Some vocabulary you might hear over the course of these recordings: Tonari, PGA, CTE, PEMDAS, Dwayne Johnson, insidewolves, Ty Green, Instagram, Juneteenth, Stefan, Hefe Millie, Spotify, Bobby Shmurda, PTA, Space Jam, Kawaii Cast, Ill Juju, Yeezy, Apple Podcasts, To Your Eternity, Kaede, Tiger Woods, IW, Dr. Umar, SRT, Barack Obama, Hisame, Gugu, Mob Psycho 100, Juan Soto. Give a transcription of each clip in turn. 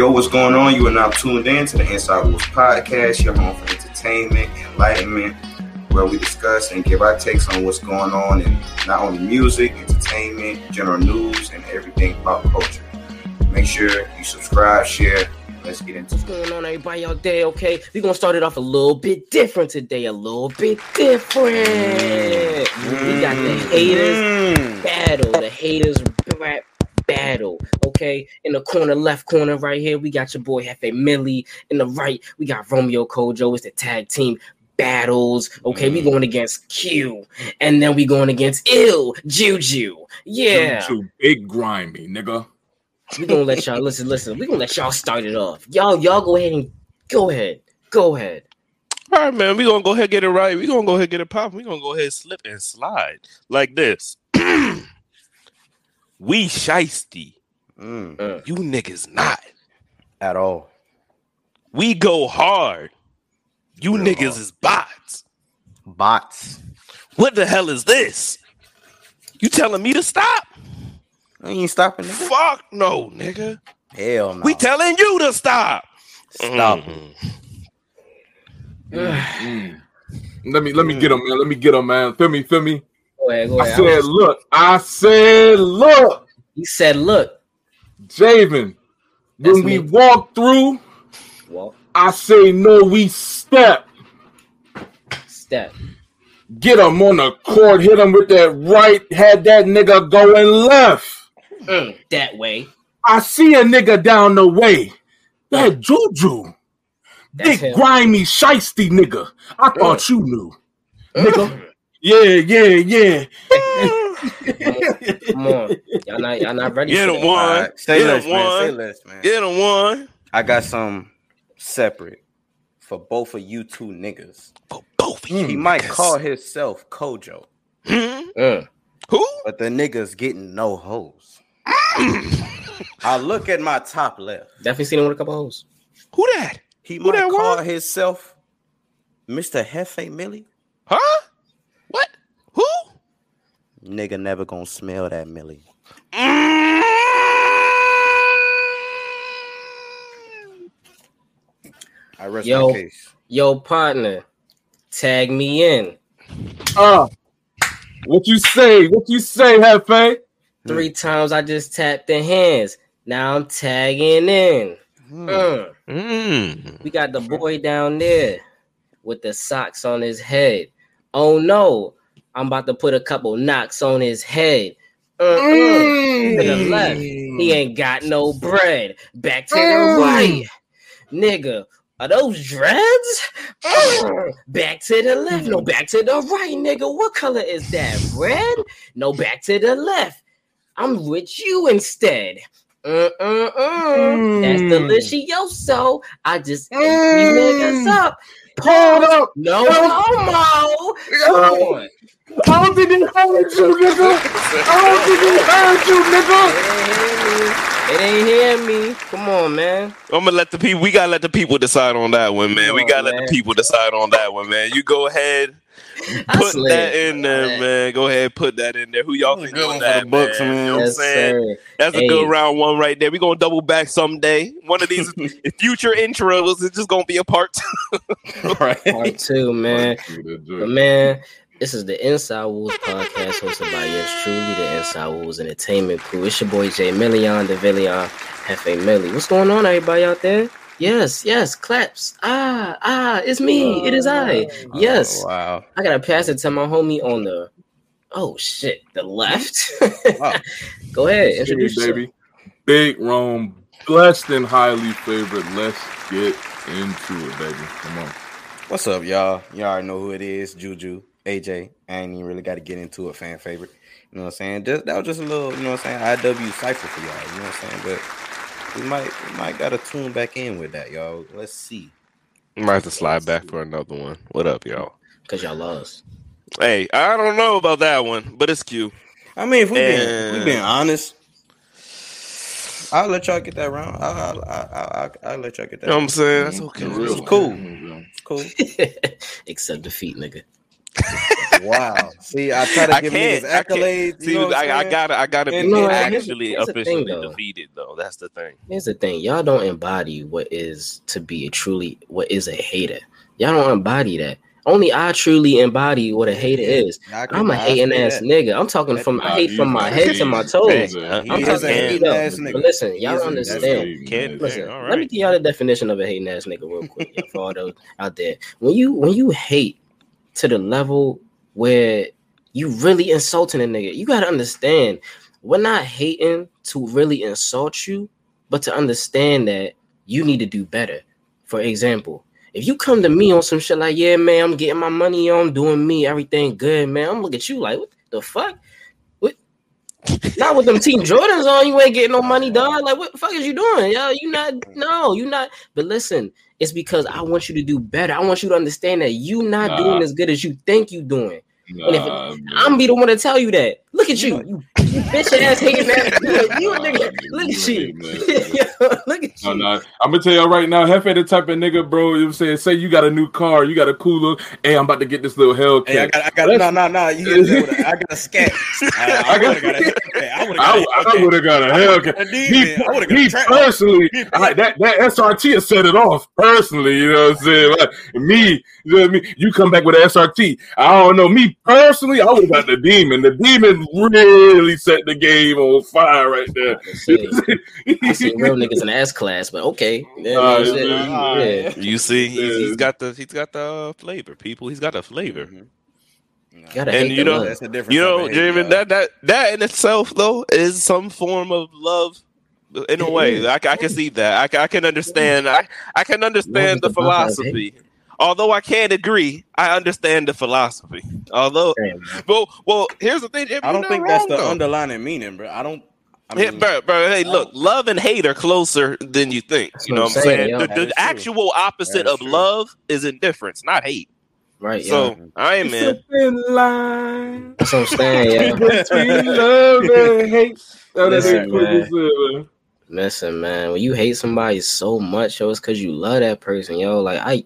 Yo, what's going on? You are now tuned in to the Inside Wolves Podcast, your home for entertainment, enlightenment, where we discuss and give our takes on what's going on in not only music, entertainment, general news, and everything pop culture. Make sure you subscribe, share. Let's get into it. What's going on, everybody, out there? Okay, we're going to start it off a little bit different today, a little bit different. We got the haters battle, the haters rap battle, okay? In the corner, left corner right here, we got your boy Hefe Millie. In the right, we got Romeo Kojo. It's the tag team battles, okay? We going against Q, and then we going against Ill Juju. Yeah. Juju, big grimy, nigga. We're gonna let y'all listen. We're gonna let y'all start it off. Y'all go ahead. All right, man. We're gonna go ahead and get it right. We're gonna go ahead and get it popping. We're gonna go ahead and slip and slide like this. We shiesty. You niggas not. At all. We go hard. You niggas is bots. What the hell is this? You telling me to stop? I ain't stopping, nigga. Fuck no, nigga. Hell no. We telling you to stop. Stop. Let me get him, man. Feel me. Go ahead. I said, look. He said, look. Javen, that's when we walk through, I say, no, we step. Get him on the court. Hit him with that right. Had that nigga going left. That way. I see a nigga down the way. That Juju. That's big him. Grimy, shiesty nigga. I thought you knew. Nigga. Yeah. Come on. Y'all not ready. You're the one. Say less, man. You're the one. I got some separate for both of you two niggas. For both of you He might call himself Kojo. Who? But the niggas getting no hoes. I look at my top left. Definitely seen him with a couple hoes. Who that? He might call himself Mr. Hefe Millie. Huh? What? Who? Nigga never gonna smell that Millie. I rest my case. Yo, partner, tag me in. What you say, Hefe? 3 times I just tapped the hands. Now I'm tagging in. We got the boy down there with the socks on his head. Oh no, I'm about to put a couple knocks on his head. To the left, he ain't got no bread. Back to the right, nigga. Are those dreads? Back to the left. No, back to the right, nigga. What color is that? Red? No, back to the left. I'm with you instead. That's delicioso. I just ate you niggas up. Hold up. No homo. Come on. I didn't hurt you, nigga. It ain't hear me. Come on, man. I'm gonna let the people. We gotta let the people decide on that one, man. You go ahead. Put that in there, man. Go ahead, put that in there. Who y'all think on that, man? Bucks, man? You know what I'm saying? That's a good round one right there. We're going to double back someday. One of these future intros is just going to be a part two. Right? Part two, man. But, man, this is the Inside Wolves Podcast hosted by yours truly, the Inside Wolves Entertainment Crew. It's your boy, J. Million, DeVillion, Hefe Millie. What's going on, everybody out there? Yes, claps. It's me. It is I. Yes. Oh, wow. I gotta pass it to my homie on the the left. Wow. Go ahead. Introduce yourself. Baby. Big Rome, blessed and highly favored. Let's get into it, baby. Come on. What's up, y'all? Y'all already know who it is. Juju, AJ. I ain't even really gotta get into it, fan favorite. You know what I'm saying? That was just a little, you know what I'm saying, IW cipher for y'all, you know what I'm saying? But We might gotta tune back in with that, y'all. Let's see. We might have to slide back for another one. What up, y'all? Because y'all lost. Hey, I don't know about that one, but it's cute. I mean, if we've been honest, I'll let y'all get that round. I'll let y'all get that. You know what I'm saying? That's okay. It's cool. Except defeat, nigga. Wow. See, I try to give niggas accolades. See, I gotta be actually officially defeated though. That's the thing. Here's the thing. Y'all don't embody what is to be a hater. Y'all don't embody that. Only I truly embody what a hater is. I'm a hating ass nigga. I'm talking from my head to my toes. I'm talking hating ass nigga. But listen, y'all don't understand. Listen, let me give y'all the definition of a hating ass nigga real quick. Y'all, for all those out there, when you hate to the level where you really insulting a nigga, you gotta understand we're not hating to really insult you, but to understand that you need to do better. For example, if you come to me on some shit like, yeah, man, I'm getting my money on, doing me, everything good, man, I'm looking at you like, what the fuck? What? Not with them Team Jordans on, you ain't getting no money, dog. Like, what the fuck is you doing? Yo, you not. But listen, it's because I want you to do better. I want you to understand that you not doing as good as you think you doing. And if I'm be the one to tell you that. Look at you bitch ass hating ass. You a nigga. Look at you. Look at you. No. I'm gonna tell y'all right now, Hefe the type of nigga, bro. You know what I'm saying? Say you got a new car, you got a cooler. Hey, I'm about to get this little Hellcat. Hey, I got I got a scat. I would have got a Hellcat. Me personally, that SRT has set it off personally. You know what I'm saying? Like, me, you know what I mean? You come back with an SRT. I don't know. Me personally, I would have got the Demon. The Demon really set the game on fire right there. I see real niggas in ass class, but okay. Yeah. You see, he's got the flavor, people. He's got a flavor. Mm-hmm. And you know, that's a different Jamin, that in itself though is some form of love in a way. I can see that. I can understand. I can understand the philosophy. Although I can't agree, I understand the philosophy. Well, here's the thing. I don't think that's the underlying meaning, bro. Hey, look, love and hate are closer than you think. You know what I'm saying? The actual opposite of love is indifference, not hate. Right. So I am in. That's what I'm saying. Between love and hate. Listen, man, when you hate somebody so much, yo, it's because you love that person, yo. Like I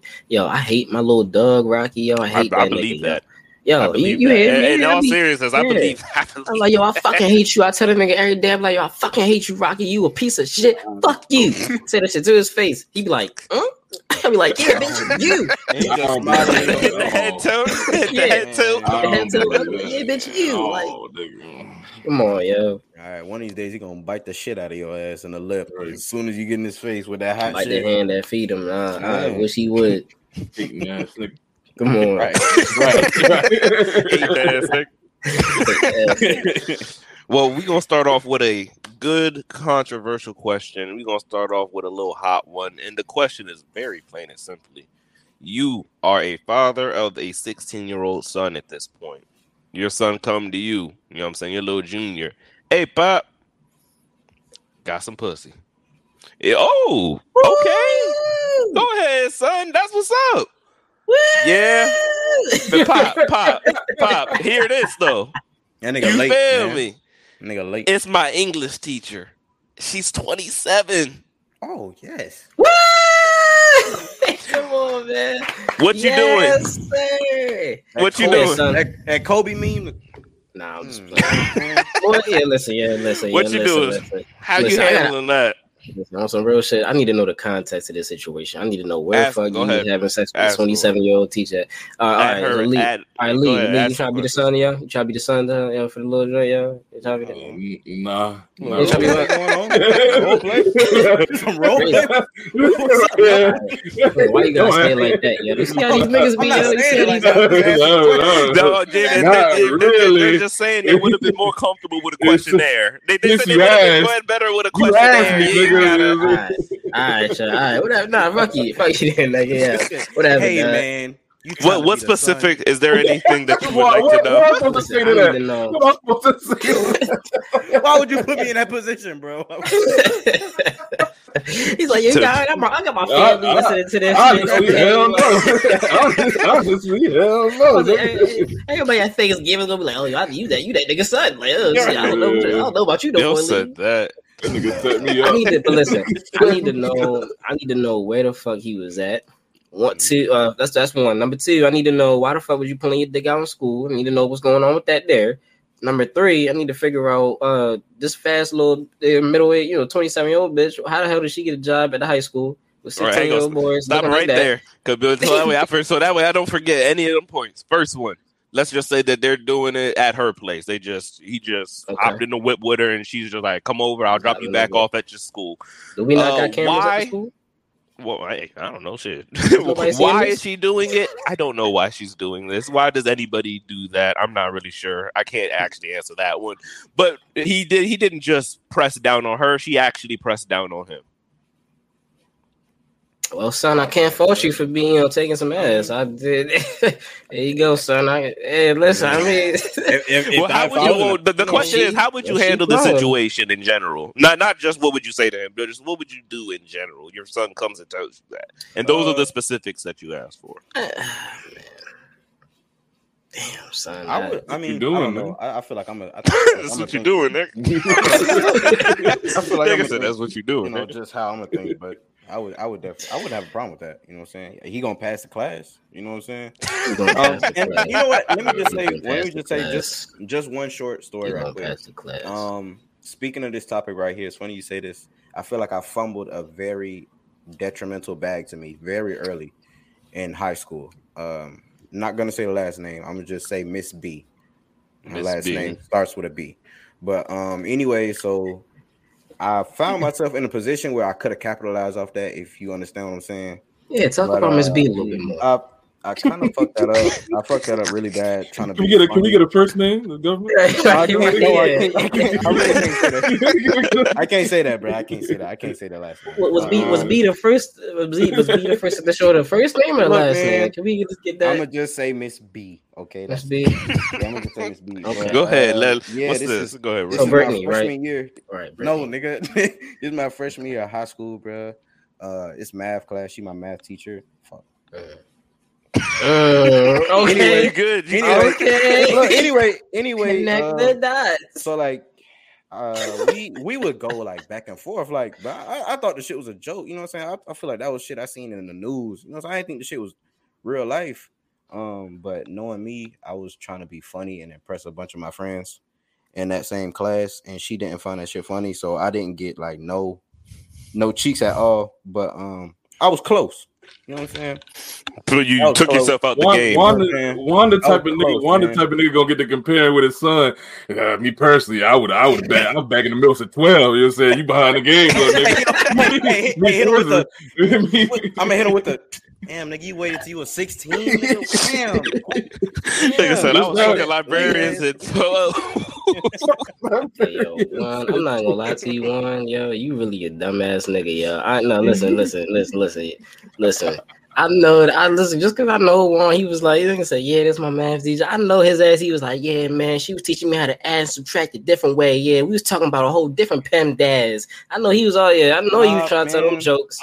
hate my little dog Rocky, yo. I believe that. Yo, you hear me? In all seriousness, I believe. I'm like, yo, I fucking hate you. I tell the nigga every day, I'm like, yo, I fucking hate you, Rocky. You a piece of shit. Fuck you. Say that shit to his face. He be like, huh? I be like, yeah, bitch, you. The head tilt. Yeah, bitch, you. Come on, yo. All right, one of these days he's gonna bite the shit out of your ass in the lip. Right? As soon as you get in his face with that hot shit. Like the hand that feed him. I wish he would. Come on. Right. Well, we're going to start off with a good controversial question. We're going to start off with a little hot one. And the question is very plain and simply. You are a father of a 16-year-old son at this point. Your son come to you. You know what I'm saying? Your little junior. Hey, Pop. Got some pussy. Yeah, oh, okay. Woo! Go ahead, son. That's what's up. Woo! Yeah. But Pop. Hear this, though. That nigga you late, feel man. Me? Nigga late. It's my English teacher. She's 27. Oh, yes. Woo! Come on, man. What you doing? Sir. What you doing? That Kobe meme? Nah, I'm just playing. Boy, listen. What you doing? How you handling that? Listen, on some real shit, I need to know the context of this situation. I need to know where the fuck you having sex with a 27-year-old teacher. All right, Lee, you trying to be the son, yo? You trying to be the son, yo, for the little joint, yo? You trying to be the... Nah. You trying to be what? Roleplay? Why you gotta stay like that, yo? You see how these niggas be, yo? You see these niggas... No, Jimmy, they're just saying they would have been more comfortable with a questionnaire. They said they would have been better with a questionnaire. All right, whatever. Nah, Rocky didn't like it. Yeah. Whatever. Hey, man. What specific? Is there anything that you would like to know? What am I supposed to say to that? Why would you put me in that position, bro? He's like, yeah, I got my family listening to this. Hell no. Everybody at Thanksgiving gonna be like, oh, you that nigga son. Like, oh, shit, I don't know about you. Don't said that. That nigga set me up. I need to know where the fuck he was at That's one. Number two, I need to know why the fuck was you pulling your dick out in school? I need to know what's going on with that there. Number three, I need to figure out this fast little middleweight, 27-year-old bitch. How the hell did she get a job at the high school with 16-year-old boys? Stop right there. So that way I don't forget any of them points. First one, let's just say that they're doing it at her place. He just opted to whip with her, and she's just like, "Come over, I'll drop you back off at your school." Do we not got cameras at the school? Well, I don't know shit. Why is she doing it? I don't know why she's doing this. Why does anybody do that? I'm not really sure. I can't actually answer that one. But he didn't just press down on her. She actually pressed down on him. Well, son, I can't fault you for being taking some ass. I did. There you go, son. The question is, how would you handle the situation in general? Not just what would you say to him, but just what would you do in general? Your son comes and tells you that, and those are the specifics that you asked for. Man. Damn, son. I feel like I'm a. That's what you're doing, Nick. I feel like that's what you're doing. Just how I'm a thing, but. I would have a problem with that. You know what I'm saying? He gonna pass the class. You know what I'm saying? You know what? Let me just say one short story right quick. Speaking of this topic right here, it's funny you say this. I feel like I fumbled a very detrimental bag to me very early in high school. Not gonna say the last name. I'm gonna just say Miss B. Her last name starts with a B. But anyway, so. I found myself in a position where I could have capitalized off that, if you understand what I'm saying. Yeah, talk about Miss B a little bit more. I kind of fucked that up. I fucked that up really bad. Can we get a first name? The government? I can't say that, bro. I can't say that. I can't say that last name. Was B the first name or the last name? Can we just get that? I'm gonna just say Miss B. Okay, that's big. Yeah, I'm gonna say Miss B. Okay. Go ahead. Go ahead. This is my freshman year. All right, no, nigga. This is my freshman year of high school, bro. It's math class. She my math teacher. Fuck. Okay, anyway, good. Anyway, connect the dots. So like, we would go like back and forth. Like, but I thought the shit was a joke. You know what I'm saying? I feel like that was shit I seen in the news. You know, so I didn't think the shit was real life. But knowing me, I was trying to be funny and impress a bunch of my friends in that same class, and she didn't find that shit funny, so I didn't get like no cheeks at all. But I was close. You know what I'm saying? So you took yourself out the game. One type of nigga gonna get to compare with his son. Me personally, I would back. I'm back in the mills at 12. You know what I'm saying? You behind the game, little nigga. I'm gonna hit him with the. Damn, nigga, you waited till you were 16. Nigga. Damn. Nigga said I was fucking librarians at 12. Yo, Juan, I'm not gonna lie to you, Juan. Yo, you really a dumbass nigga, yo. Listen. I know that. Just because I know Juan, he was like, he didn't say, yeah, that's my math teacher. I know his ass. He was like, yeah, man, she was teaching me how to add and subtract a different way. Yeah, we was talking about a whole different PEMDAS. I know he was all, yeah, I know you was trying to tell them jokes.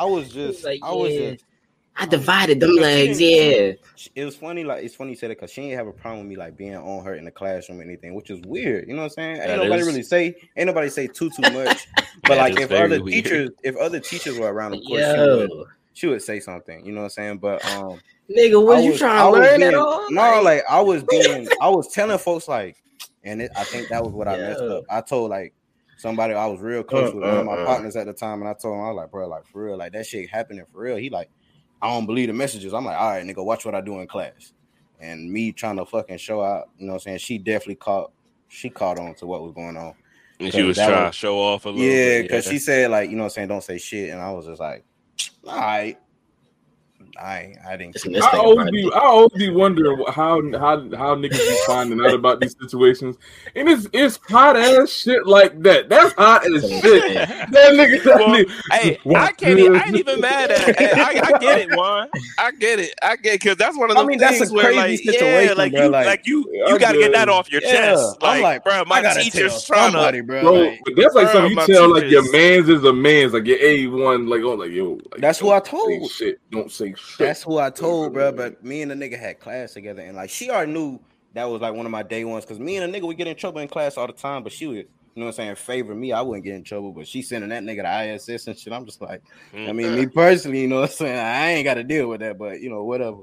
I divided them legs, yeah. It was funny, like it's funny you said it, because she didn't have a problem with me like being on her in the classroom or anything, which is weird. You know what I'm saying? Ain't nobody say too much. But like if other teachers were around, of course she would say something. You know what I'm saying? But nigga, were you trying to learn at all? No, like I was telling folks like, and I think that was what I messed up. I told like somebody I was real close with, one of my partners at the time, and I told him I was like, bro, like for real, like that shit happening for real. He like. I don't believe the messages. I'm like, all right, nigga, watch what I do in class. And me trying to fucking show out, you know what I'm saying? She definitely caught on to what was going on. And she was trying to show off a little bit. Yeah, because she said, like, you know what I'm saying, don't say shit. And I was just like, all right. I didn't. I always be wondering how niggas be finding out about these situations, and it's hot ass shit like that. That's hot as shit. That nigga. I get it, Juan. I get it because that's one of those things where like situation, yeah, like bro, you got to get that off your chest. Yeah, I'm like bro, my teacher's trying to, bro. But that's like something you tell like your man's is a man's, like your A1, like oh, like yo. That's who I told. Shit, don't say. That's who I told, bro. But me and the nigga had class together, and like she already knew that was like one of my day ones because me and the nigga would get in trouble in class all the time. But she would you know what I'm saying, favor me, I wouldn't get in trouble. But she sending that nigga to ISS and shit. I'm just like, I mean, me personally, you know what I'm saying, I ain't got to deal with that, but you know, whatever.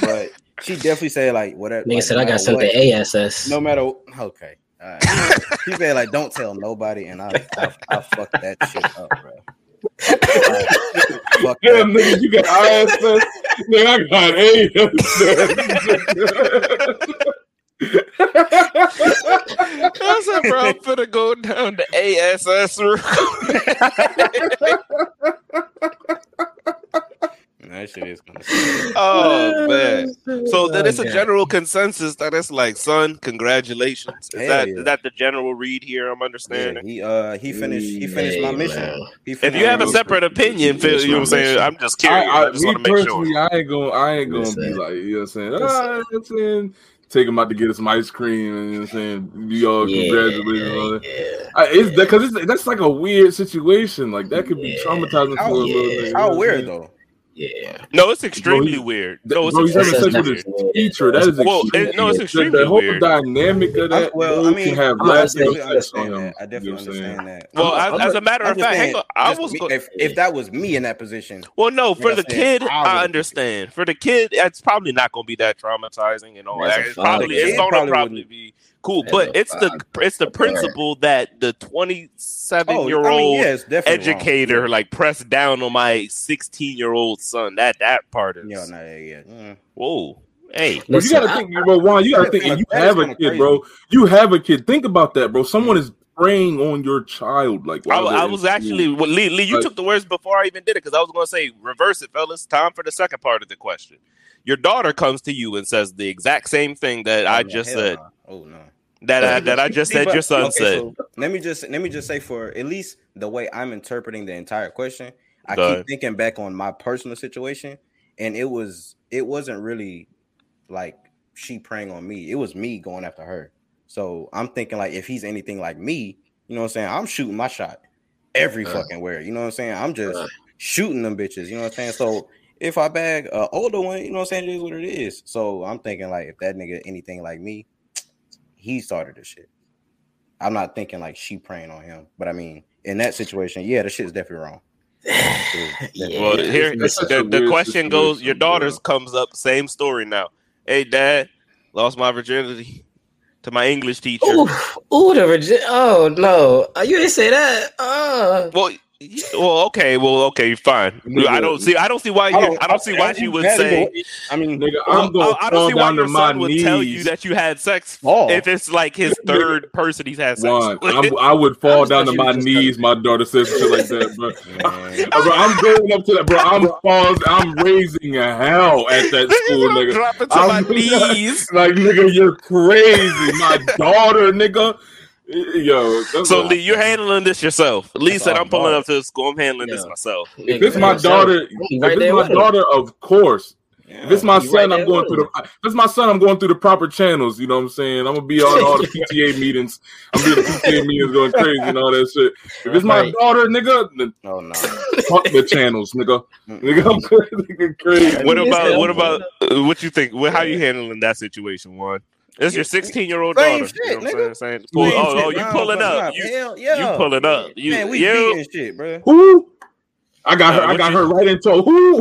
But she definitely said like, whatever. Nigga like, said, no, I got something ASS. No matter, okay. All right. She said like, don't tell nobody, and I fuck that shit up, bro. Yeah, nigga, you got ISS. Nigga, I got ASS. I said, bro, I'm finna go down to ASS room. That shit is kind of scary. Oh man! So that it's a general consensus that it's like, son, congratulations. Is that the general read here? I'm understanding. He finished my mission. If you have a separate opinion, you know what I'm saying. I'm just curious. I just want to make sure. I ain't gonna be like, you know what I'm saying. Take him out to get us some ice cream, and you know what I'm saying, we all congratulate him. It's because that's like a weird situation. Like that could be traumatizing for a little bit. How weird though? Yeah. No, it's extremely weird. No, it's extremely weird. That is extremely the whole weird. Dynamic of that. Well, I mean, have I definitely understand that. Well, as a matter of fact, if that was me in that position. Well, no, for the kid, I understand. For the kid, it's probably not going to be that traumatizing and all that. It's going to probably be cool, but it's the principle that the 27-year-old educator like pressed down on my 16-year-old son. That part is whoa. Hey, well, you gotta think, bro. Juan, you gotta think. And you have a kid, bro. You have a kid. Think about that, bro. Someone is preying on your child. Like I was actually, well, Lee, you took the words before I even did it, because I was going to say reverse it, fellas. Time for the second part of the question. Your daughter comes to you and says the exact same thing that I just said. Oh no. That I just said your son said. So let me just say, for at least the way I'm interpreting the entire question, I keep thinking back on my personal situation, and it wasn't really like she preying on me. It was me going after her. So I'm thinking like, if he's anything like me, you know what I'm saying, I'm shooting my shot every fucking where. You know what I'm saying? I'm just shooting them bitches. You know what I'm saying? So if I bag an older one, you know what I'm saying, it is what it is. So I'm thinking like, if that nigga anything like me, he started the shit. I'm not thinking like she preying on him, but I mean, in that situation, the shit's definitely wrong. Well, here the question goes: your daughter's comes up, same story now. Hey, Dad, lost my virginity to my English teacher. Ooh, the virgin. Oh no, you didn't say that. Well, okay, fine. I don't see why. I don't see why she would say. I mean, nigga, I don't see why your son would tell you that you had sex if it's like his third person he's had sex. I would fall down to my knees. My daughter says shit like that, bro. Bro, I'm going up to that, bro. I'm raising a hell at that school, nigga. Dropping to my knees, like, nigga, you're crazy. My daughter, nigga. Yo, so Lee, you're handling this yourself. Lee said, "I'm pulling up to the school. I'm handling this myself." If it's my daughter, of course. Yeah, if it's my son, I'm going through the. If it's my son, I'm going through the proper channels. You know what I'm saying? I'm gonna be on all the PTA meetings. I'm gonna be at the PTA meetings going crazy and all that shit. If it's my daughter, nigga, fuck the channels, nigga. Nigga, crazy. What about what you think? How you handling that situation, Juan? It's your 16-year-old daughter. Shit, you know what I'm saying? You pulling up. You pulling up. Man, we beating shit, bro. Who? I got her right into who?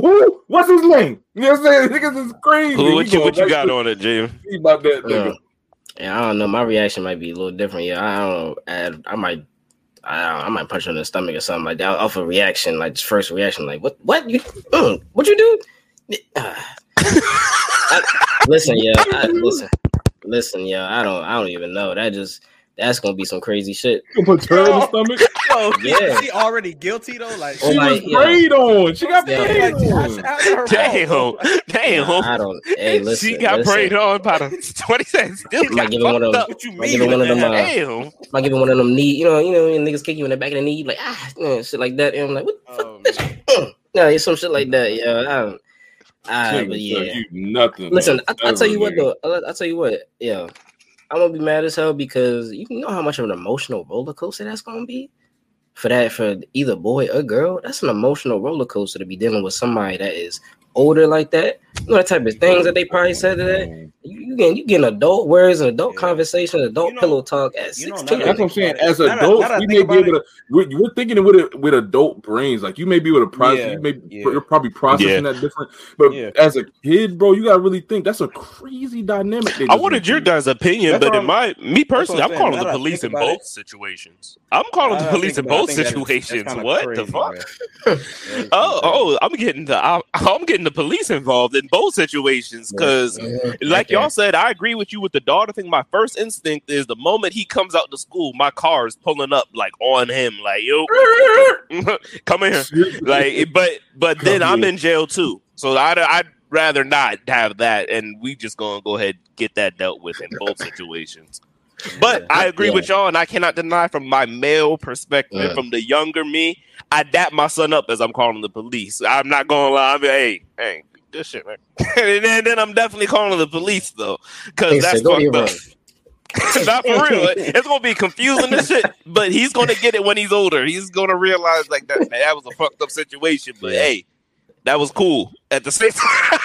What's his name? You know what I'm saying? Niggas is crazy. What you got on it, Jim? About that, nigga. Yeah, I don't know. My reaction might be a little different. Yeah, I don't know. I might punch her in the stomach or something like that. Off a reaction, like first reaction, like what you? What you do? I don't even know. That's gonna be some crazy shit. You put her in the stomach. Is she already guilty though? Like she was preyed on. She got preyed on. Damn. I don't. Hey, listen. She got preyed on by the 20 cents. Still got fucked up. What you mean? Am I giving one of them knee? You know, when niggas kick you in the back of the knee, you like shit like that. And I'm like, what the fuck? No, it's some shit like that. Yeah, I don't. Nothing. Listen, I'll tell you what though. I'll tell you what. Yeah, I'm gonna be mad as hell because you know how much of an emotional roller coaster that's gonna be for either boy or girl. That's an emotional roller coaster to be dealing with somebody that is older like that you know, the type of things that they probably said today. You get an adult, whereas an adult conversation, adult pillow talk at 16. That's what I'm saying. As adults, you may be able to. We're thinking with adult brains. Like you may be able to process. You're probably processing that different. But as a kid, bro, you gotta really think. That's a crazy dynamic. I wanted your guys' opinion, but me personally, I'm calling the police in both situations. I'm calling the police in both situations. What the fuck? I'm getting the police involved in both situations because, like y'all said, I agree with you with the daughter thing. My first instinct is the moment he comes out to school, my car is pulling up like on him, like yo, come here, like. But then I'm in jail too, so I'd rather not have that, and we just gonna go ahead and get that dealt with in both situations. But I agree with y'all, and I cannot deny from my male perspective, from the younger me, I dap my son up as I'm calling the police. I'm not going to lie. I mean, hey, this shit, man. and then I'm definitely calling the police, though, because that's fucked up. Not for real. It's going to be confusing and shit, but he's going to get it when he's older. He's going to realize, like, that was a fucked up situation, but hey, that was cool at the same time.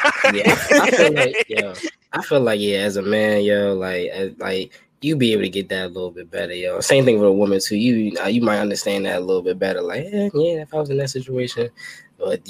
I feel like, as a man, yo, like, you be able to get that a little bit better, yo. Same thing with a woman too. You might understand that a little bit better. Like, if I was in that situation, but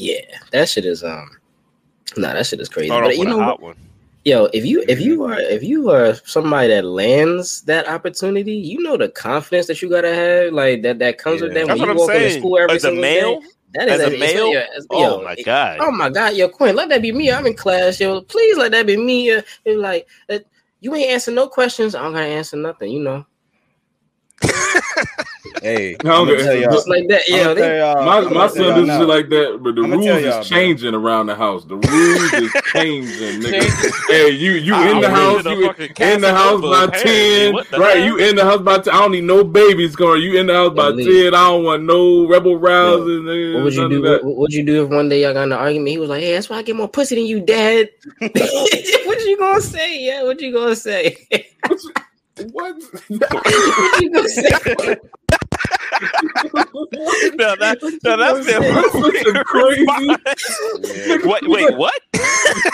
that shit is that shit is crazy. But you know, hot one. Yo, if you are somebody that lands that opportunity, you know the confidence that you gotta have, like that comes with that. That's when you walk into school every single day. That is as a male? Oh my god! Oh my god, yo, Quinn, let that be me. I'm in class, yo. Please let that be me. It's like. You ain't answer no questions. I'm gonna answer nothing, you know. Hey, just like that, yo. My son does shit like that, but the rules is changing around the house. The rules is changing, nigga. Hey, you in the house? You in the house by 10, right? You in the house by 10. I don't need no babies going. You in the house by 10. I don't want no rebel rousers. No. What would you do? What would you do if one day y'all got in an argument? He was like, "Hey, that's why I get more pussy than you, Dad." What you gonna say? Yeah, what you gonna say? What? What you gonna say? That's a crazy. Wait, what?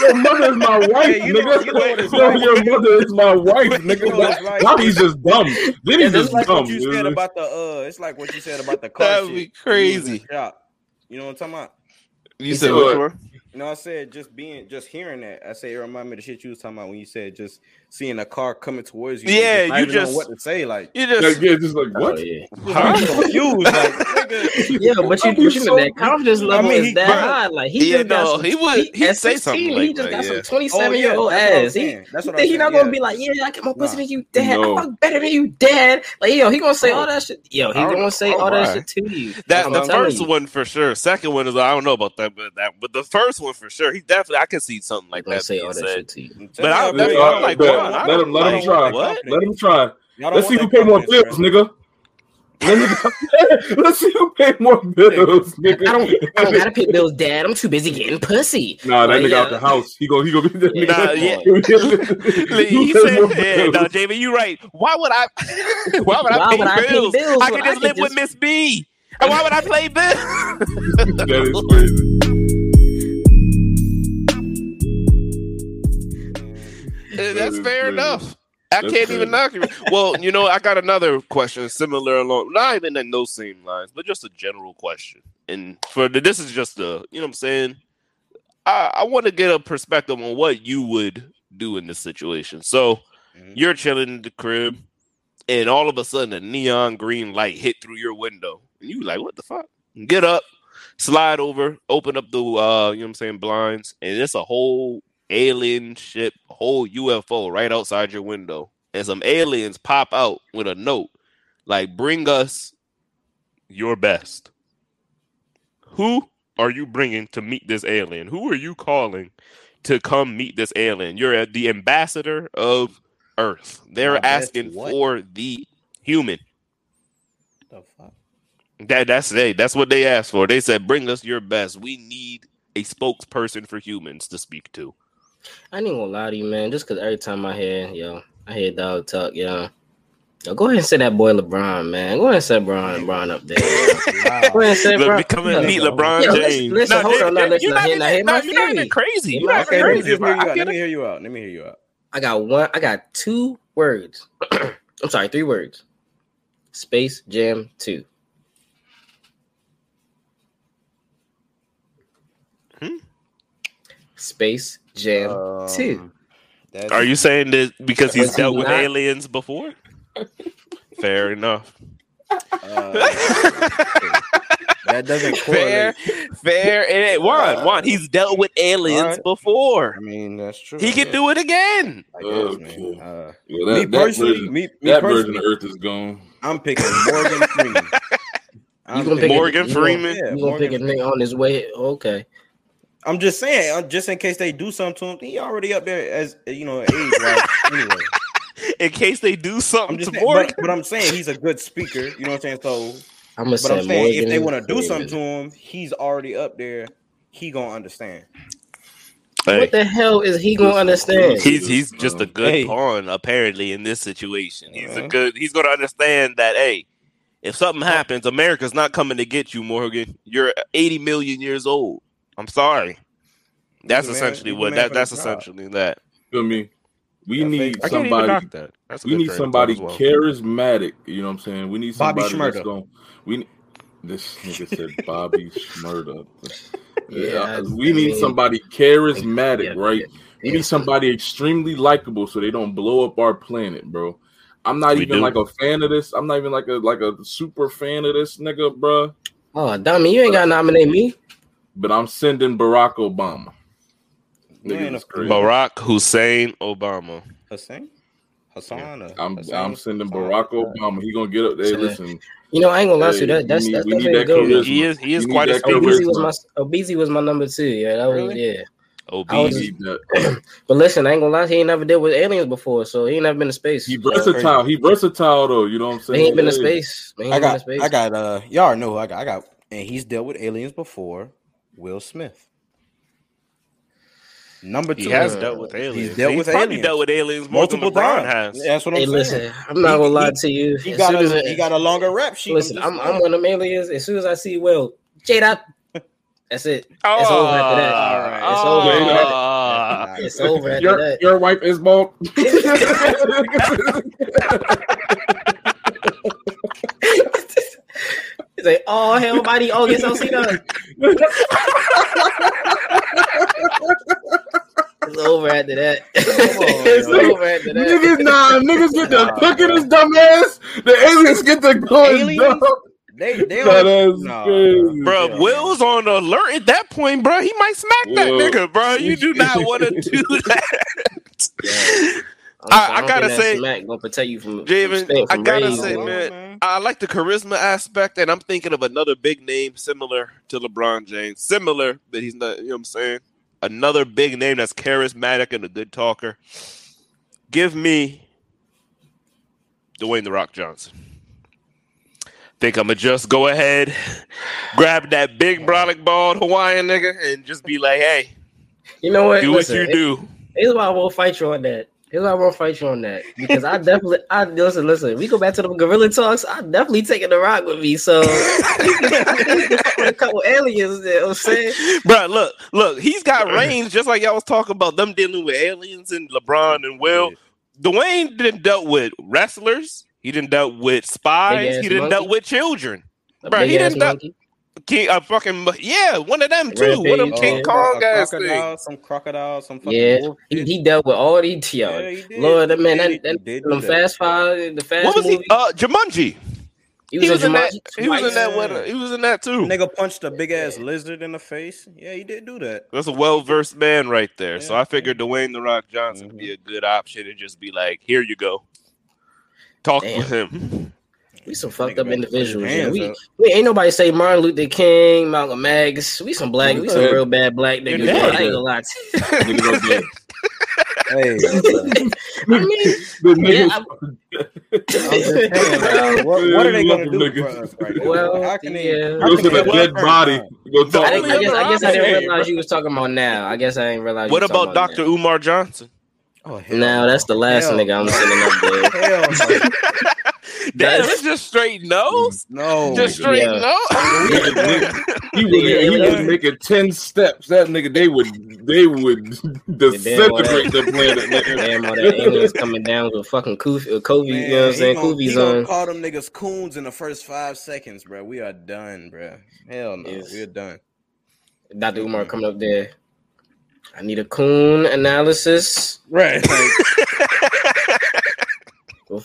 Your mother is my wife, nigga. Your mother is my wife, nigga. Why he's just dumb? Then he's just dumb. What you said about the it's like what you said about the car. That'd be crazy. Yeah, you know what I'm talking about. You said what? No, I said just hearing that. I said it reminded me of the shit you was talking about when you said just seeing a car coming towards you. Yeah, you just know what to say, like you just like what? Yeah, but you know that confidence level is that high. Like he say something. He just got some 27-year-old ass. He's not gonna be like, yeah, I get my pussy than you, Dad. I fuck better than you, Dad. Like yo, he gonna say all that shit. Yo, he gonna say all that shit to you. That the first one for sure. Second one is I don't know about that, but the first one. For sure, he definitely. I can see something like that. Say all that shit to you. But I'm like, let him try. What? Let him try. Let's see who pay more bills, nigga. Let's see who pay more bills, nigga. I don't gotta pay bills, Dad. I'm too busy getting pussy. Nah, that nigga out the house. He gonna be that nigga. Nah, he said, "Nah, Jamie, you right. Why would I pay bills? I can just live with Miss B. And why would I pay bills? That is crazy." That's fair enough. I can't even knock you. Well, you know, I got another question similar along, not even in those same lines, but just a general question. And this is just you know what I'm saying? I want to get a perspective on what you would do in this situation. So you're chilling in the crib and all of a sudden a neon green light hit through your window. And you like, what the fuck? Get up, slide over, open up the, you know what I'm saying, blinds. And it's a whole alien ship, whole UFO right outside your window, and some aliens pop out with a note like, bring us your best. Who are you bringing to meet this alien? Who are you calling to come meet this alien? You're the ambassador of Earth. They're asking for the human. The fuck? That's what they asked for. They said, bring us your best. We need a spokesperson for humans to speak to. I ain't gonna lie to you, man. Just because every time I hear dog talk, Go ahead and send that boy LeBron, man. Go ahead and send LeBron up there. Wow. Go ahead and send LeBron. Meet LeBron James. Listen, hold on. You're not even crazy. You're not crazy. Let me hear you out. I got two words. I'm sorry, three words. Space Jam 2. Space Jam 2. Are you saying that because he's dealt with aliens before? Fair enough. That doesn't correlate. Fair. Juan, he's dealt with aliens before. I mean, that's true. He can do it again. I guess, man. That version of Earth is gone. I'm picking Morgan Freeman. You gonna pick a nigga on his way? Okay. I'm just saying, just in case they do something to him, he already up there as age wise anyway. In case they do something to Morgan, but I'm saying he's a good speaker. You know what I'm saying? So I'm saying if they want to do something to him, he's already up there. He gonna understand. Hey. What the hell is he gonna understand? He's just a good pawn apparently in this situation. He's gonna understand that if something happens, America's not coming to get you, Morgan. You're 80 million years old. I'm sorry. That's essentially that. Feel me? We need somebody charismatic. You know what I'm saying? We need somebody this nigga said Bobby Shmurda. Yeah, we need somebody charismatic, right? We need somebody extremely likable so they don't blow up our planet, bro. I'm not even like a super fan of this nigga, bro. Oh, dummy, you ain't gotta nominate me. But I'm sending Barack Obama. Barack Hussein Obama. I'm sending Barack Obama. He gonna get up there. Listen, I ain't gonna lie to you. That's He is quite a Obese was my number two. Yeah, that was Obese. But listen, I ain't gonna lie. He ain't never dealt with aliens before, so he ain't never been to space. He versatile though. You know what I'm saying? He ain't been to space. Y'all know who I got. And he's dealt with aliens before. Will Smith. Number two. He has dealt with aliens. He's probably dealt with aliens multiple times. Yeah, that's what I'm saying. Listen, I'm not going to lie to you. He got a longer rap sheet. Listen, I'm one of them aliens. As soon as I see Will, Jada, that's it. It's over after that. All right. It's over after that. Your wife is bald. He's like, oh, hell, buddy, all gets OC done. It's over after that. Niggas get to cooking his dumb ass. The aliens get to going dumb. Bro, Will's on alert at that point, bro. He might smack that nigga, bro. You do not want to do that. Yeah. I gotta say, Mac gonna protect you from Javen. I gotta say, man, I like the charisma aspect, and I'm thinking of another big name similar to LeBron James. Similar, but he's not. You know what I'm saying? Another big name that's charismatic and a good talker. Give me Dwayne "The Rock" Johnson. Think I'm gonna just go ahead, grab that big, brolic, bald Hawaiian nigga, and just be like, "Hey, you know what? Do what you do." Here's why I won't fight you on that. I won't fight you on that because I definitely. Listen. We go back to the gorilla talks. I definitely taking the rock with me. So a couple aliens there. You know what I'm saying, bro. Look. He's got range, just like y'all was talking about them dealing with aliens and LeBron and Will. Dwayne didn't dealt with wrestlers. He didn't dealt with spies. He didn't dealt with children. Bro, he didn't dealt. One of them too. One of them King Kong guys. Some crocodile, some fucking wolf. He dealt with all these. Lord, that man, that Fast Five, the Fast. What was he? Jumanji. He was in that too. Nigga punched a big ass lizard in the face. Yeah, he did do that. That's a well versed man right there. Yeah, so I figured Dwayne "The Rock" Johnson would be a good option and just be like, "Here you go, talk with him." We some fucked up individuals. Yeah. We ain't nobody say Martin Luther King, Malcolm X. We some black. We some real bad black niggas. I ain't gonna lie to you. Hey, I mean, what are they gonna do for us right now? Well, how can they? Go to the dead body. I guess I didn't realize you was talking about now. I guess I ain't realize. What about Dr. Umar Johnson? Oh, hell, that's the last nigga I'm sending up there. Damn, it's just straight no? No. Just straight no? He was making 10 steps. That nigga, they would disintegrate the planet. Damn, all that English coming down with fucking Kobe, man, you know what I'm saying? Kobe's on. Call them niggas coons in the first 5 seconds, bro. We are done, bro. Hell no, yes. We're done. Dr. Umar coming up there. I need a coon analysis. Right.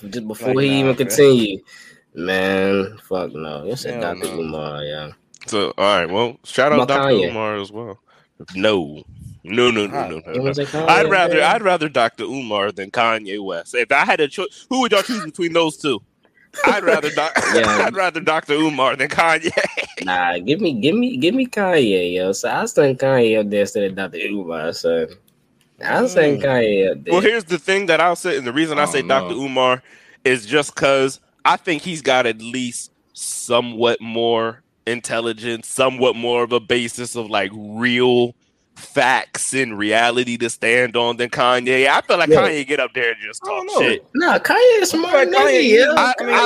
Just before he even continue, man, fuck no. You said Dr. Umar, yeah. So, all right, well, shout out Dr. Umar as well. No. I'd rather Dr. Umar than Kanye West. If I had a choice, who would y'all choose between those two? I'd rather Dr. Umar than Kanye. Nah, give me Kanye, yo. So I was thinking Kanye up there instead of Dr. Umar, son. I was saying Kanye up there. Well, here's the thing that I'll say, and the reason I say Dr. Umar is just because I think he's got at least somewhat more intelligence, somewhat more of a basis of like real facts and reality to stand on than Kanye. I feel like Kanye get up there and just talk shit. Nah, Kanye is smart. I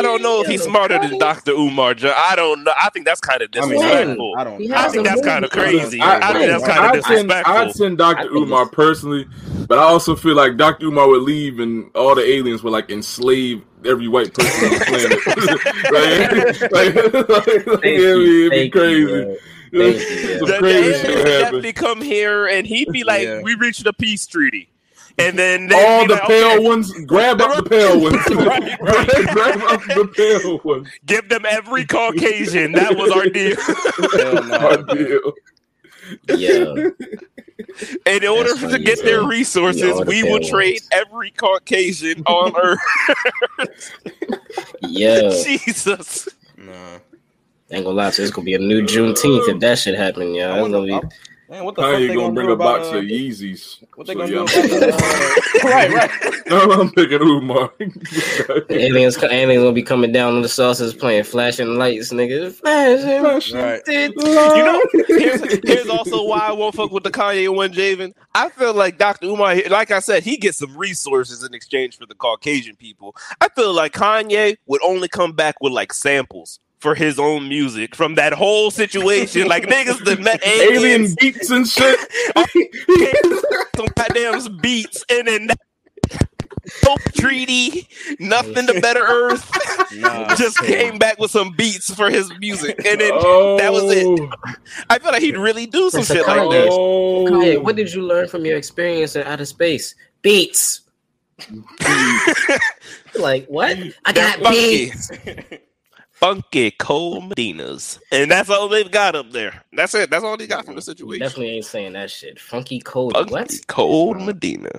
don't know if he's smarter than Dr. Umar. I don't know. I think that's kind of disrespectful. I think that's kind of crazy. I think that's kind of disrespectful. I'd send Dr. Umar personally, but I also feel like Dr. Umar would leave and all the aliens would like enslave every white person on the planet. It'd be crazy. The aliens would come here and he'd be like, we reached a peace treaty. And then all the pale ones, grab up the pale ones. Grab up the pale ones. Give them every Caucasian. That was our deal. And in order to get their resources, we will trade every Caucasian on Earth. Jesus. Nah. Ain't gonna lie, so it's gonna be a new Juneteenth if that shit happen, yeah. That's gonna be. Man, what the fuck? How you gonna bring a box of Yeezys? What they gonna do? Right. No, I'm picking Umar. Aliens gonna be coming down on the saucers playing flashing lights, nigga. Flashing lights. You know, here's also why I won't fuck with the Kanye one, Javen. I feel like Dr. Umar, like I said, he gets some resources in exchange for the Caucasian people. I feel like Kanye would only come back with like samples for his own music from that whole situation. Like niggas that met alien beats and shit. Some goddamn beats and then no treaty, nothing to better earth. Just came back with some beats for his music. And then that was it. I feel like he'd really do some shit like that. Kanye, what did you learn from your experience in outer space? Beats. Like what? I got beats. Funky cold Medinas, and that's all they've got up there. That's it. That's all they got from the situation. Definitely ain't saying that shit. Funky cold. Funky what? Cold Medina.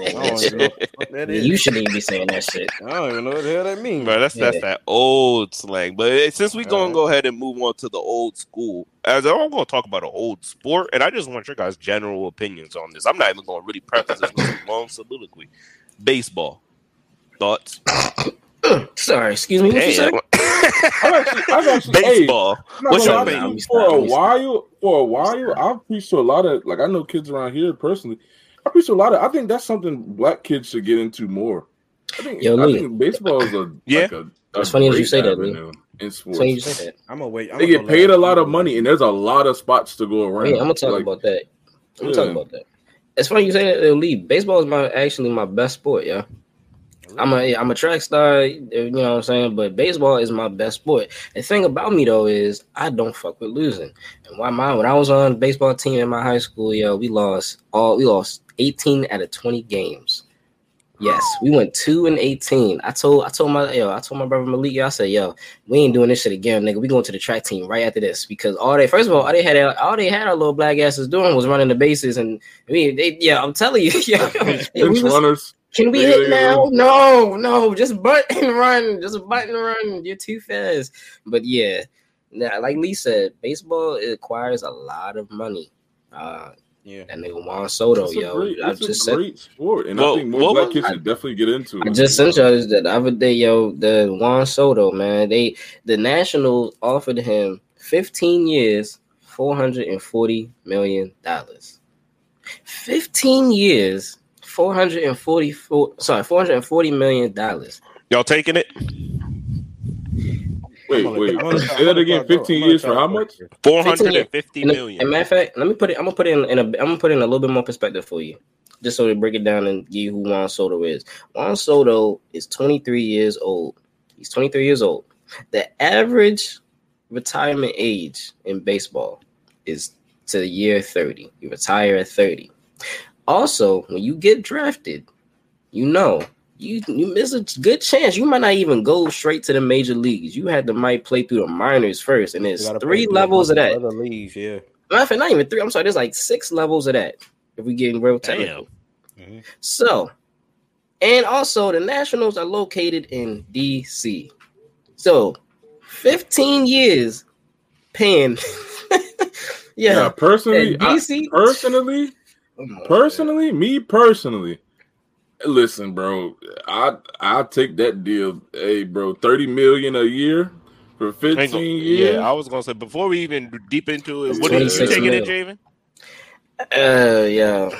You shouldn't even be saying that shit. I don't even know what the hell that means, bro. That's that old slang. But since we gonna go ahead and move on to the old school, as I'm gonna talk about an old sport, and I just want your guys' general opinions on this. I'm not even gonna really preface this with a long soliloquy. Baseball thoughts. Sorry, excuse me. I've actually baseball. What's your name? For a while, I've preached to a lot of, like, I know kids around here personally. I preach to a lot of. I think that's something black kids should get into more. I think baseball is a like a. It's funny as you say that, man. In sports, I'm gonna wait. They get paid a lot of money, and there's a lot of spots to go around. Man, I'm gonna talk about that. It's funny you say that. Baseball is actually my best sport, yeah. I'm a track star, you know what I'm saying? But baseball is my best sport. The thing about me, though, is I don't fuck with losing. And when I was on the baseball team in my high school, yo, we lost 18 out of 20 games. Yes, we went 2-18. I told my brother Malik, yo, I said, yo, we ain't doing this shit again, nigga. We going to the track team right after this because all they had our little black asses doing was running the bases, and I mean, I'm telling you, yo, runners. Can we hit now? No, just butt and run. You're too fast. But yeah, like Lee said, baseball requires a lot of money. That nigga Juan Soto, it's a great sport, and I think more black kids should definitely get into it. I just sent y'all the other day, yo, the Juan Soto, man. The Nationals offered him 15 years, $440 million. 15 years. $440 million. Y'all taking it? Wait. Say that again. 15 years for how much? $450 million. And matter of fact, let me put it. I'm gonna put it in a little bit more perspective for you, just so we break it down and give you who Juan Soto is. Juan Soto is 23 years old. He's 23 years old. The average retirement age in baseball is to the year 30. You retire at 30. Also, when you get drafted, you know. You miss a good chance. You might not even go straight to the major leagues. You had to might play through the minors first, and there's three levels of that. Other leagues, yeah. Not even three. I'm sorry, there's like six levels of that. If we're getting real technical. Mm-hmm. So, and also the Nationals are located in D.C. So, 15 years paying. Yeah, personally, DC. Personally. Listen, bro, I take that deal. Hey, bro, $30 million a year for 15 years. Yeah, I was gonna say before we even deep into it, what are you taking it, Javen? Yeah.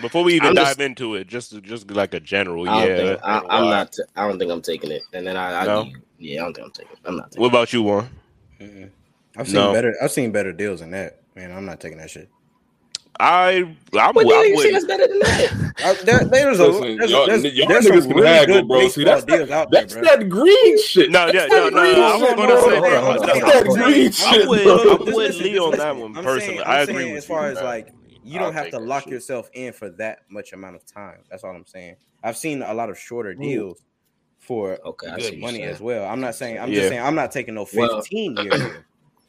Before we even dive into it, just like a general, I don't think I'm taking it. And then I don't think I'm taking it. I'm not. Taking what about you, Juan? Mm-mm. I've seen better deals than that. Man, I'm not taking that shit. That's better than that. There's some really good baseball deals out there, bro. That's that green shit. I would lean on that one personally. I agree. As far as like, you don't have to lock yourself in for that much amount of time. That's all I'm saying. I've seen a lot of shorter deals for good money as well. I'm not saying. I'm just saying. I'm not taking no 15 years.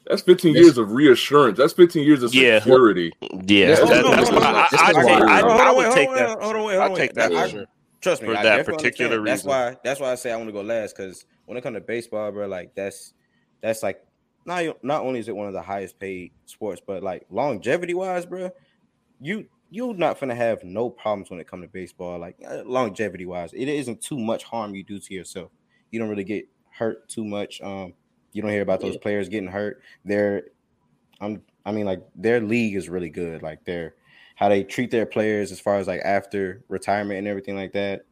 That's 15 years of reassurance. That's 15 years of security. Yeah. I would take that. I'll take that. Trust me. For that particular reason. That's why I say I want to go last, because when it comes to baseball, bro, like that's like not only is it one of the highest paid sports, but like longevity wise, bro, you're not going to have no problems when it comes to baseball. Like longevity wise, it isn't too much harm you do to yourself. You don't really get hurt too much. You don't hear about those players getting hurt. Their league is really good. Like how they treat their players as far as like after retirement and everything like that.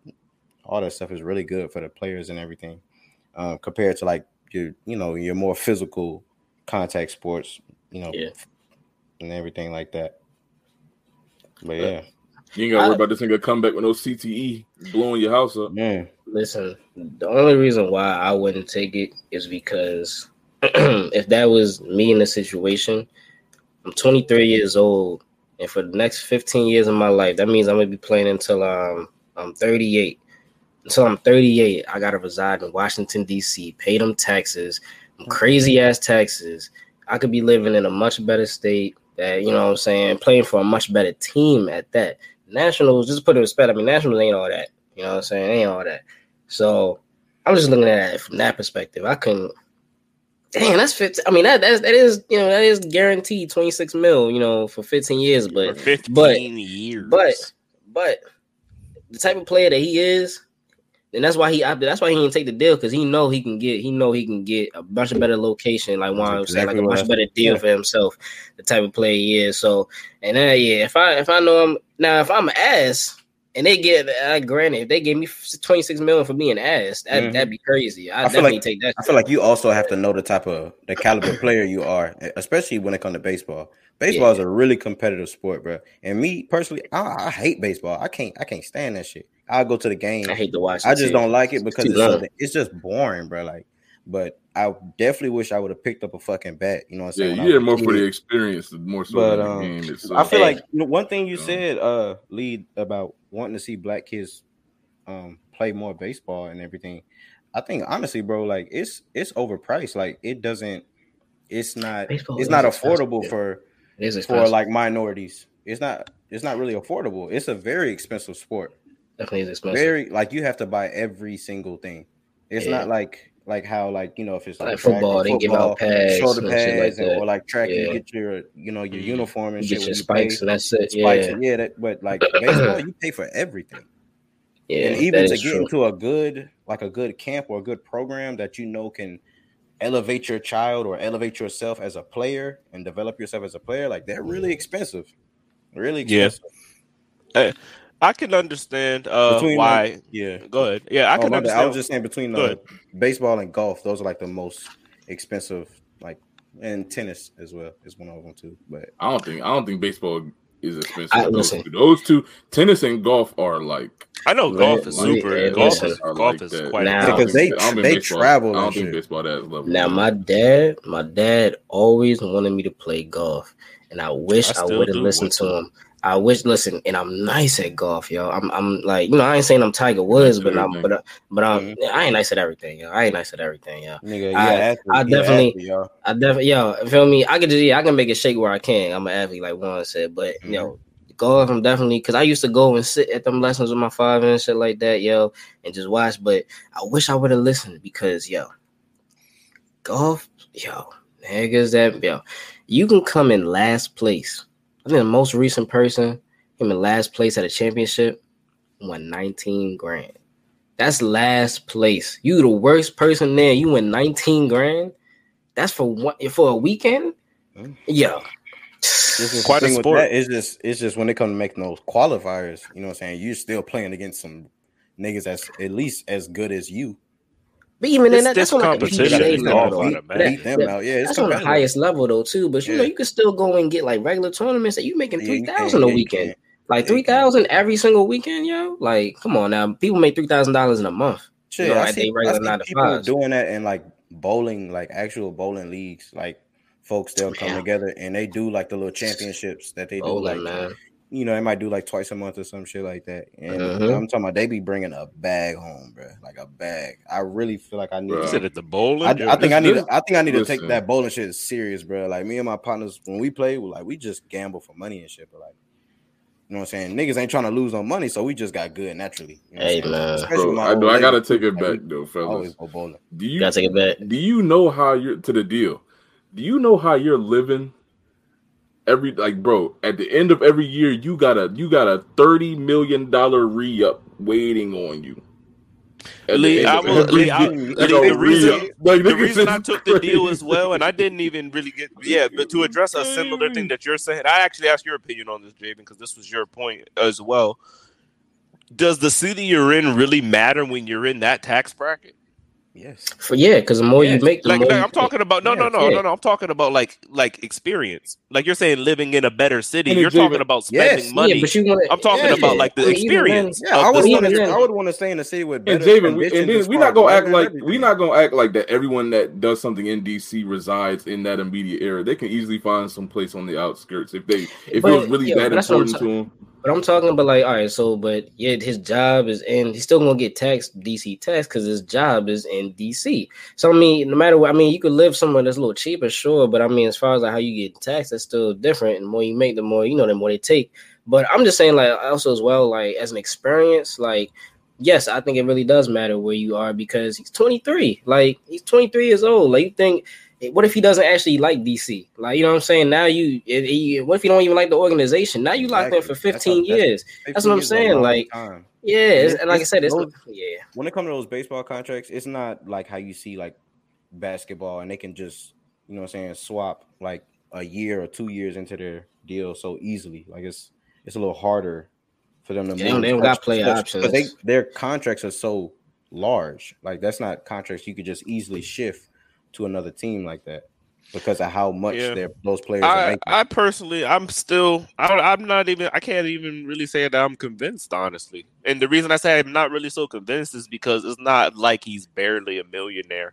All that stuff is really good for the players and everything. Compared to like your more physical contact sports, and everything like that. But yeah. You ain't got to worry about this nigga come back with no CTE blowing your house up. Man. Listen, the only reason why I wouldn't take it is because if that was me in the situation, I'm 23 years old, and for the next 15 years of my life, that means I'm going to be playing until I'm 38. Until I'm 38, I got to reside in Washington, D.C., pay them taxes, crazy-ass taxes. I could be living in a much better state that, you know what I'm saying, playing for a much better team at that. Nationals, just put it in respect, Nationals ain't all that. You know what I'm saying? Ain't all that. So I'm just looking at it from that perspective. I couldn't. Damn, that's 15. I mean, that is guaranteed $26 million. For 15 years, but the type of player that he is, and that's why he opted. That's why he didn't take the deal, because he know he can get. He know he can get a bunch of better location, like Juan was saying, like a much better deal for himself. The type of player he is. So and then if I know him now, if I'm an ass. And they get granted. If they gave me $26 million for being ass, that'd be crazy. I definitely take that. I feel like you also have to know the caliber player you are, especially when it comes to baseball. Baseball is a really competitive sport, bro. And me personally, I hate baseball. I can't stand that shit. I'll go to the game. I hate to watch it. I just don't like it because it's just boring, bro. Like, but I definitely wish I would have picked up a fucking bat. You know what I'm saying? Yeah, you did more for the experience, more so than the game. I feel like one thing you said, Lee, about wanting to see black kids play more baseball and everything. I think honestly, bro, like it's overpriced. Like it's not affordable for like minorities. It's not really affordable. It's a very expensive sport. Definitely is expensive. Very, like you have to buy every single thing. It's not like how like if it's like football, they give out pads, shoulder pads, and, or like track, you get your your uniform and you get your spikes, and that's it. But like baseball, you pay for everything. Yeah, and even to get into a good camp or a good program that can elevate your child or elevate yourself as a player and develop yourself as a player, like they're really expensive. Really expensive. Yeah. I can understand why. Go ahead. Yeah, I can understand. I was just saying between baseball and golf, those are like the most expensive, like, and tennis as well is one of them too. But I don't think baseball is expensive. Those two, tennis and golf are like. I know golf is super. Golf is quite because they travel. I don't think baseball that level. Now my dad always wanted me to play golf, and I wish I would have listened to him. And I'm nice at golf, yo. I'm like, you know, I ain't saying I'm Tiger Woods, I ain't nice at everything, yo. Nigga, I definitely, feel me? I can make it shake where I can. I'm an athlete, like Juan said, but yo, golf, I'm definitely, because I used to go and sit at them lessons with my father and shit like that, yo, and just watch. But I wish I would have listened because, yo, golf, yo, niggas that, yo, you can come in last place. I think the most recent person came in last place at a championship, won $19,000. That's last place. You the worst person there. You win $19,000. That's for a weekend. Yeah, this is quite a sport. It's just when it comes to making those qualifiers. You know what I'm saying? You're still playing against some niggas that's at least as good as you. But even then, that's on like the PGA level. That's on the highest level though, too. But you know, you can still go and get like regular tournaments that you making $3,000 a weekend, like $3,000 every single weekend, yo. Like, come on now, people make $3,000 in a month. Sure, you know, I see people doing that in like bowling, like actual bowling leagues. Like, folks, they'll come together and they do like the little championships that they do, you know, they might do like twice a month or some shit like that. And I'm talking about they be bringing a bag home, bro. Like a bag. I really feel like I need. You said at the bowling. I think I need to take that bowling shit serious, bro. Like me and my partners, when we play, we just gamble for money and shit. But like, you know what I'm saying? Niggas ain't trying to lose on money, so we just got good naturally. You know what I gotta take it back though, fellas. Do you gotta take it back? Do you know how you're to the deal? Do you know how you're living? Every bro, at the end of every year, you got a $30 million re-up waiting on you. The reason I took the deal as well, and I didn't even really get but to address a similar thing that you're saying, I actually asked your opinion on this, Javen, because this was your point as well. Does the city you're in really matter when you're in that tax bracket? Yes. Because the more you make, the more. I'm talking about no. I'm talking about like experience. Like you're saying, living in a better city. You're talking about spending money. Yeah, but I'm talking about like the experience. Yeah, I would want to stay in a city with better. And we're not gonna act like that. Everyone that does something in DC resides in that immediate area. They can easily find some place on the outskirts if it was really that important to them. But I'm talking about like, all right, his job is in, he's still going to get taxed, DC tax, because his job is in DC. So, I mean, no matter what, you could live somewhere that's a little cheaper, sure, but I mean, as far as like how you get taxed, that's still different. And the more you make, the more, you know, the more they take. But I'm just saying, like, also as well, like, as an experience, like, yes, I think it really does matter where you are because he's 23. Like, he's 23 years old. Like, you think... What if he doesn't actually like DC? Like, you know what I'm saying? Now what if you don't even like the organization? Now you locked in for 15 years. That's what I'm saying. Like, and like I said, it's when it comes to those baseball contracts, it's not like how you see like basketball, and they can just, you know what I'm saying, swap like a year or 2 years into their deal so easily. Like it's a little harder for them to move. They don't got player options. But their contracts are so large. Like that's not contracts you could just easily shift to another team like that because of how much those players are making. I personally, I can't even really say that I'm convinced, honestly. And the reason I say I'm not really so convinced is because it's not like he's barely a millionaire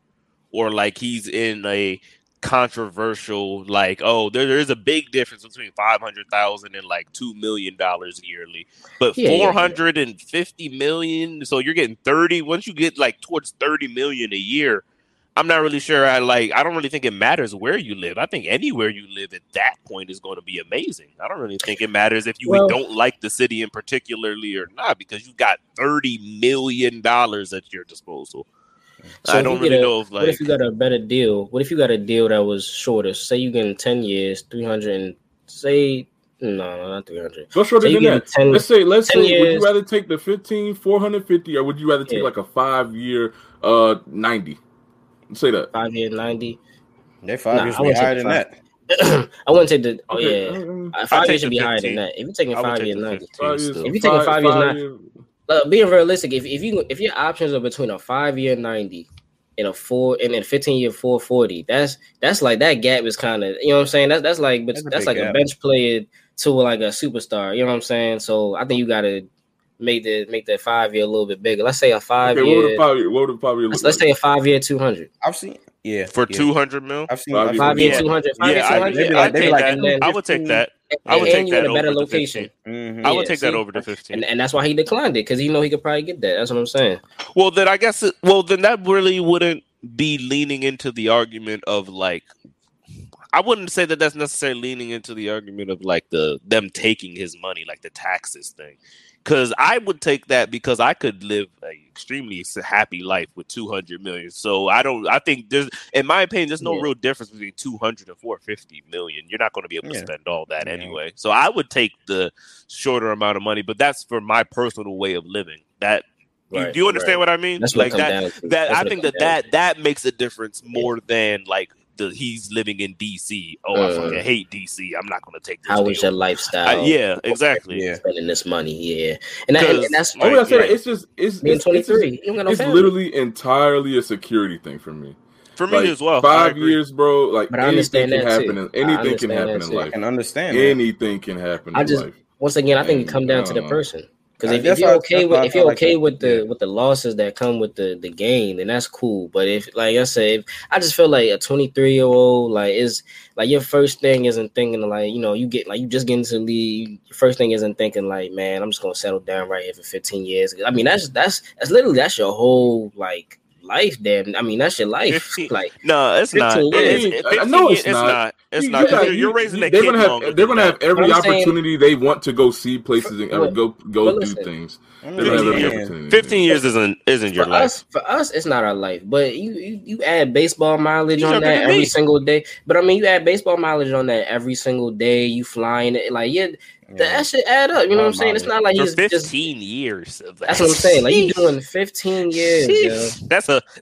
or like he's in a controversial, like, oh, there is a big difference between $500,000 and like $2 million yearly, but $450 million. So you're getting 30, once you get like towards 30 million a year, I'm not really sure. I don't really think it matters where you live. I think anywhere you live at that point is going to be amazing. I don't really think it matters if you don't like the city in particularly or not, because you got $30 million at your disposal. So I don't really know if like... What if you got a better deal? What if you got a deal that was shorter? Say you get in 10 years, 300 and say... No, not 300. Go shorter than that. 10, let's say, would you rather take the 15, 450, or would you rather take like a 5-year 90? Say that 5 year 90. They're 5 years be higher than that. I wouldn't take the 5 years should be higher than that. If you're taking 5 year 90, being realistic, if your options are between a 5 year 90 in a 15 year 440. That's like that gap is kind of, you know what I'm saying? That's like, but that's like gap. A bench player to like a superstar. You know what I'm saying? So I think you gotta make that 5 year a little bit bigger. Let's say a 5 year. What would the 5 year look let's like? Say a 5 year 200. I've seen. Yeah, for 200 mil, I've seen 5 year 200. Yeah, I would take that. I would take that over better location. I would take that over the 15, and that's why he declined it, because he know he could probably get that. That's what I'm saying. Well, then I guess. Well, then that really wouldn't be leaning into the argument of like. I wouldn't say that that's necessarily leaning into the argument of like them taking his money, like the taxes thing. Because I would take that because I could live an extremely happy life with 200 million. So I think there's, in my opinion, there's no real difference between 200 and 450 million. You're not going to be able to spend all that anyway. So I would take the shorter amount of money, but that's for my personal way of living. That do you understand what I mean? That's like that I think that makes a difference more than like he's living in DC. Oh, I fucking hate DC. I'm not going to take this. How is your lifestyle? Yeah, exactly. Yeah. Spending this money, and that's. Like, it's literally entirely a security thing for me. For me as well. 5 years, bro. Like, but anything can happen. Anything can happen in life. I can understand. Anything can happen. I just once again, I think it comes down to the person. Because if you're okay with the losses that come with the game, then that's cool. But if like I said, I just feel like a 23-year-old like is like your first thing isn't thinking like, you know, you get like you just get into the league. Your first thing isn't thinking like, man, I'm just gonna settle down right here for 15 years. I mean, that's literally that's your whole like life, damn. I mean, that's your life. 15, like no, it's not. It's not. It's not. You're raising that kid longer. They're gonna have every opportunity they want to go see places and go do things. 15 years isn't your life. For us, it's not our life. But you add baseball mileage on that every single day. But I mean, you add baseball mileage on that every single day. You flying it like that should add up. You know what I'm saying? It's not like you're 15 years of that. That's what I'm saying. Like you doing 15 years. Yo.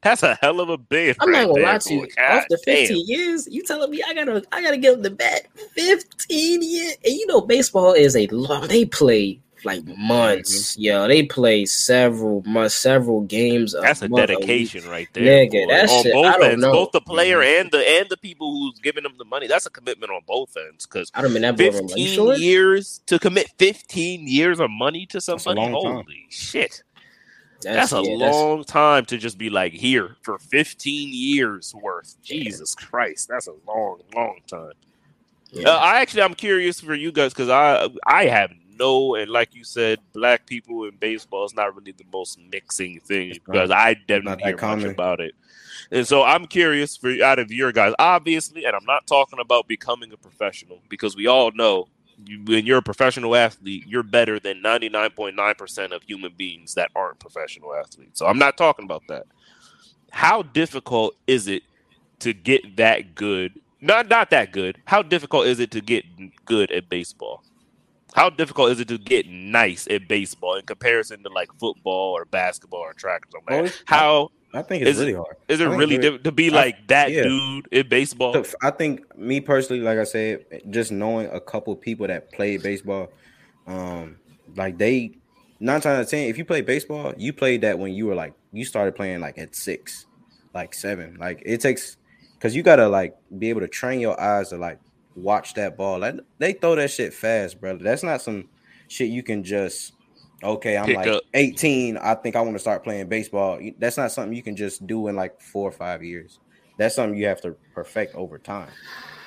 That's a hell of a bid. I'm not gonna lie to you. After 15 years, you telling me I gotta give them the bat 15 years. And you know, baseball is a long. They play like months, yo. They play several months, several games. That's a dedication right there, nigga. That's on both ends, both the player and the people who's giving them the money. That's a commitment on both ends. Because 15 years to commit 15 years of money to somebody, holy shit. That's a long time to just be like here for 15 years worth. Jesus Christ, that's a long, long time. Yeah. I'm curious for you guys because I haven't. No, and like you said, black people in baseball is not really the most mixing thing because I didn't hear much about it. And so I'm curious for out of your guys, obviously, and I'm not talking about becoming a professional because we all know when you're a professional athlete, you're better than 99.9% of human beings that aren't professional athletes. So I'm not talking about that. How difficult is it to get that good? Not that good. How difficult is it to get good at baseball? How difficult is it to get nice at baseball in comparison to like football or basketball or track or something? I think it's really hard. Is it really difficult to be like that dude in baseball? I think me personally, like I said, just knowing a couple people that play baseball, like they 9 times out of 10, if you play baseball, you played that when you were like you started playing like at 6, like 7. Like it takes because you gotta like be able to train your eyes to like watch that ball. Like they throw that shit fast, brother. That's not some shit you can just I'm pick like up. 18. I think I want to start playing baseball. That's not something you can just do in like 4 or 5 years. That's something you have to perfect over time.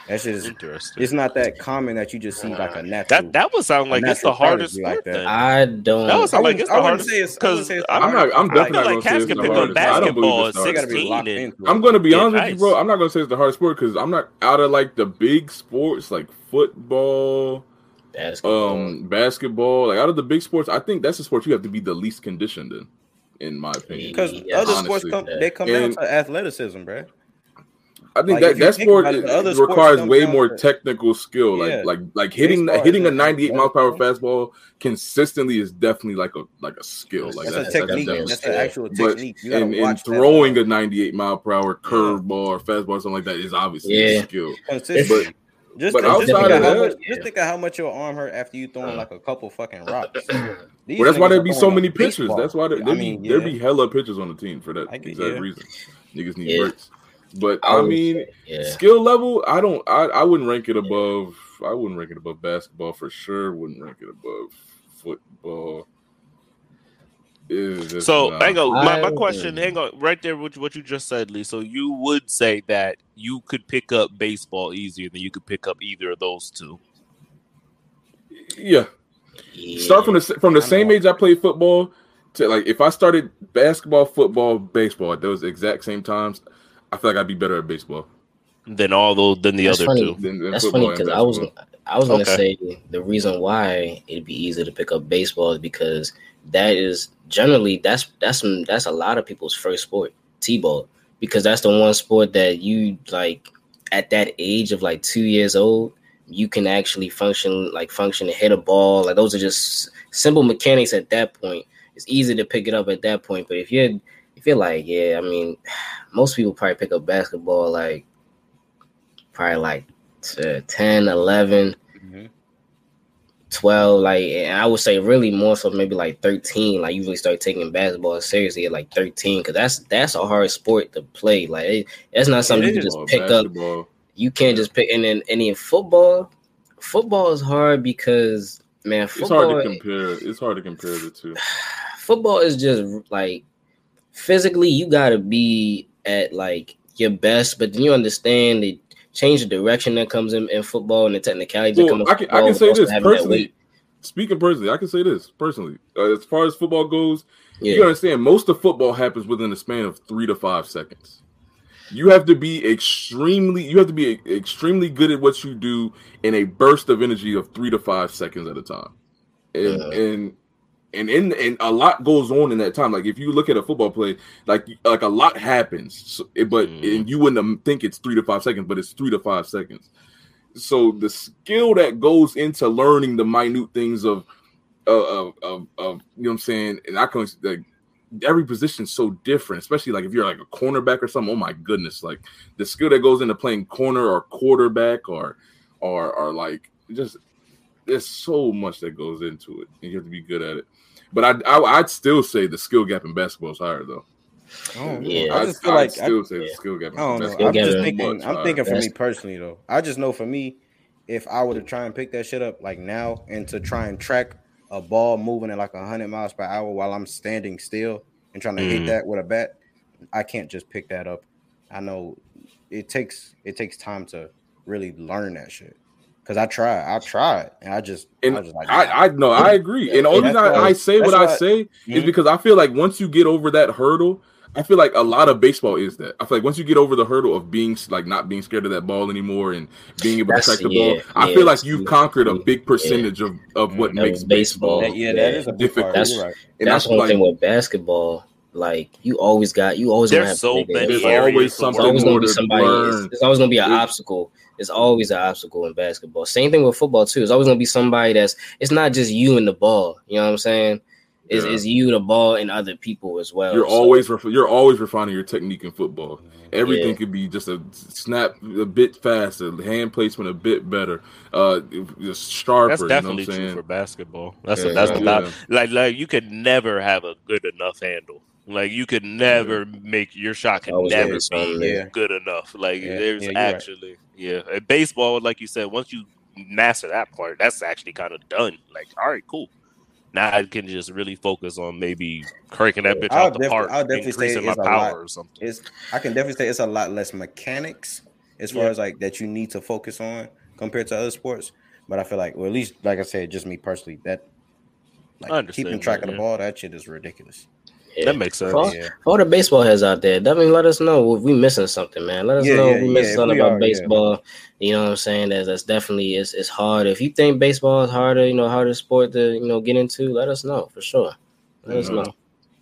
That's just interesting. It's not that common that you just see like a natural. That would sound like it's the hardest sport. Like I don't. That would sound like it's the hardest because I'm definitely not gonna say it's the hardest. I don't believe it's 16. I'm gonna be honest with you, bro. I'm not gonna say it's the hardest sport because I'm not out of like the big sports like football, basketball. Like out of the big sports, I think that's the sport you have to be the least conditioned in. In my opinion, because other sports come down to athleticism, bro. I think that sport requires way more technical skill. Yeah. Like hitting a 98 mile per hour fastball consistently is definitely like a skill. Like that's a technique. That's an actual technique. But and throwing a 98 mile per hour curveball or fastball or something like that is obviously a skill. But Just, think of how much you'll arm hurt after you throwing like a couple fucking rocks. Well, that's why there'd be so many pictures. That's why there'd be hella pictures on the team for that exact reason. Niggas need breaks. But I mean, skill level, I wouldn't rank it above. I wouldn't rank it above basketball for sure. Wouldn't rank it above football. So hang on, my question, hang on, right there with what you just said, Lee. So you would say that you could pick up baseball easier than you could pick up either of those two? Yeah. Start from the same age I played football to, like, if I started basketball, football, baseball at those exact same times, I feel like I'd be better at baseball than all those than the other two. That's funny because I was going to say the reason why it'd be easier to pick up baseball is because that is generally that's a lot of people's first sport, T-ball, because that's the one sport that you like at that age of like 2 years old, you can actually function to hit a ball. Like those are just simple mechanics at that point. It's easy to pick it up at that point. But if you're like, yeah, I mean, most people probably pick up basketball like probably like 10, 11, 12, like, and I would say really more so maybe like 13. Like, you really start taking basketball seriously at like 13 because that's a hard sport to play. Like, that's not something you can just pick basketball up. You can't just pick. And then football is hard because, man, football, it's hard to compare the two. Football is just like physically you gotta be at like your best, but then you understand that. Change the direction that comes in football and the technicality that comes. I can say this personally. Speaking personally, I can say this personally. As far as football goes, you understand most of football happens within a span of 3 to 5 seconds. You have to be extremely good at what you do in a burst of energy of 3 to 5 seconds at a time, and a lot goes on in that time. Like if you look at a football play, like a lot happens, and you wouldn't think it's 3 to 5 seconds, but it's 3 to 5 seconds. So the skill that goes into learning the minute things of you know what I'm saying, and I can like every position's so different, especially like if you're like a cornerback or something. Oh my goodness, like the skill that goes into playing corner or quarterback or like just. There's so much that goes into it, and you have to be good at it. But I'd still say the skill gap in basketball is higher, though. I feel like I'd still say the skill gap. I don't know. I'm thinking for me personally, though. I just know for me, if I were to try and pick that shit up like now, and to try and track a ball moving at like 100 miles per hour while I'm standing still and trying to hit that with a bat, I can't just pick that up. I know it takes time to really learn that shit. Because I tried, and I agree. And the only reason I say what I say is because I feel like once you get over that hurdle, I feel like a lot of baseball is that. I feel like once you get over the hurdle of being like not being scared of that ball anymore and being able to track the ball, I feel like you've conquered a big percentage of what makes baseball difficult. That's one thing with basketball. Like you always gonna have so many. There's always something. There's always gonna be somebody. It's always gonna be an obstacle. It's always an obstacle in basketball. Same thing with football too. It's always gonna be somebody that's. It's not just you and the ball. You know what I'm saying? It's you, the ball, and other people as well. You're always refining your technique in football. Everything could be just a snap a bit faster, hand placement a bit better, just sharper. That's definitely true for basketball. Like you could never have a good enough handle. Like you could never make your shot can never be good enough. Like And baseball, like you said, once you master that part, that's actually kind of done. Like, all right, cool. Now I can just really focus on maybe cranking that bitch out the park, increasing my power or something. I can definitely say it's a lot less mechanics as far as like that you need to focus on compared to other sports. But I feel like, well, at least like I said, just me personally, that like keeping track of the ball, that shit is ridiculous. Yeah. That makes sense. For all the baseball heads out there, definitely let us know if we missing something, man. Let us know if we missing something about baseball. Yeah. You know what I'm saying? That's definitely it's hard. If you think baseball is harder, you know, harder sport to get into, let us know for sure. Let us know.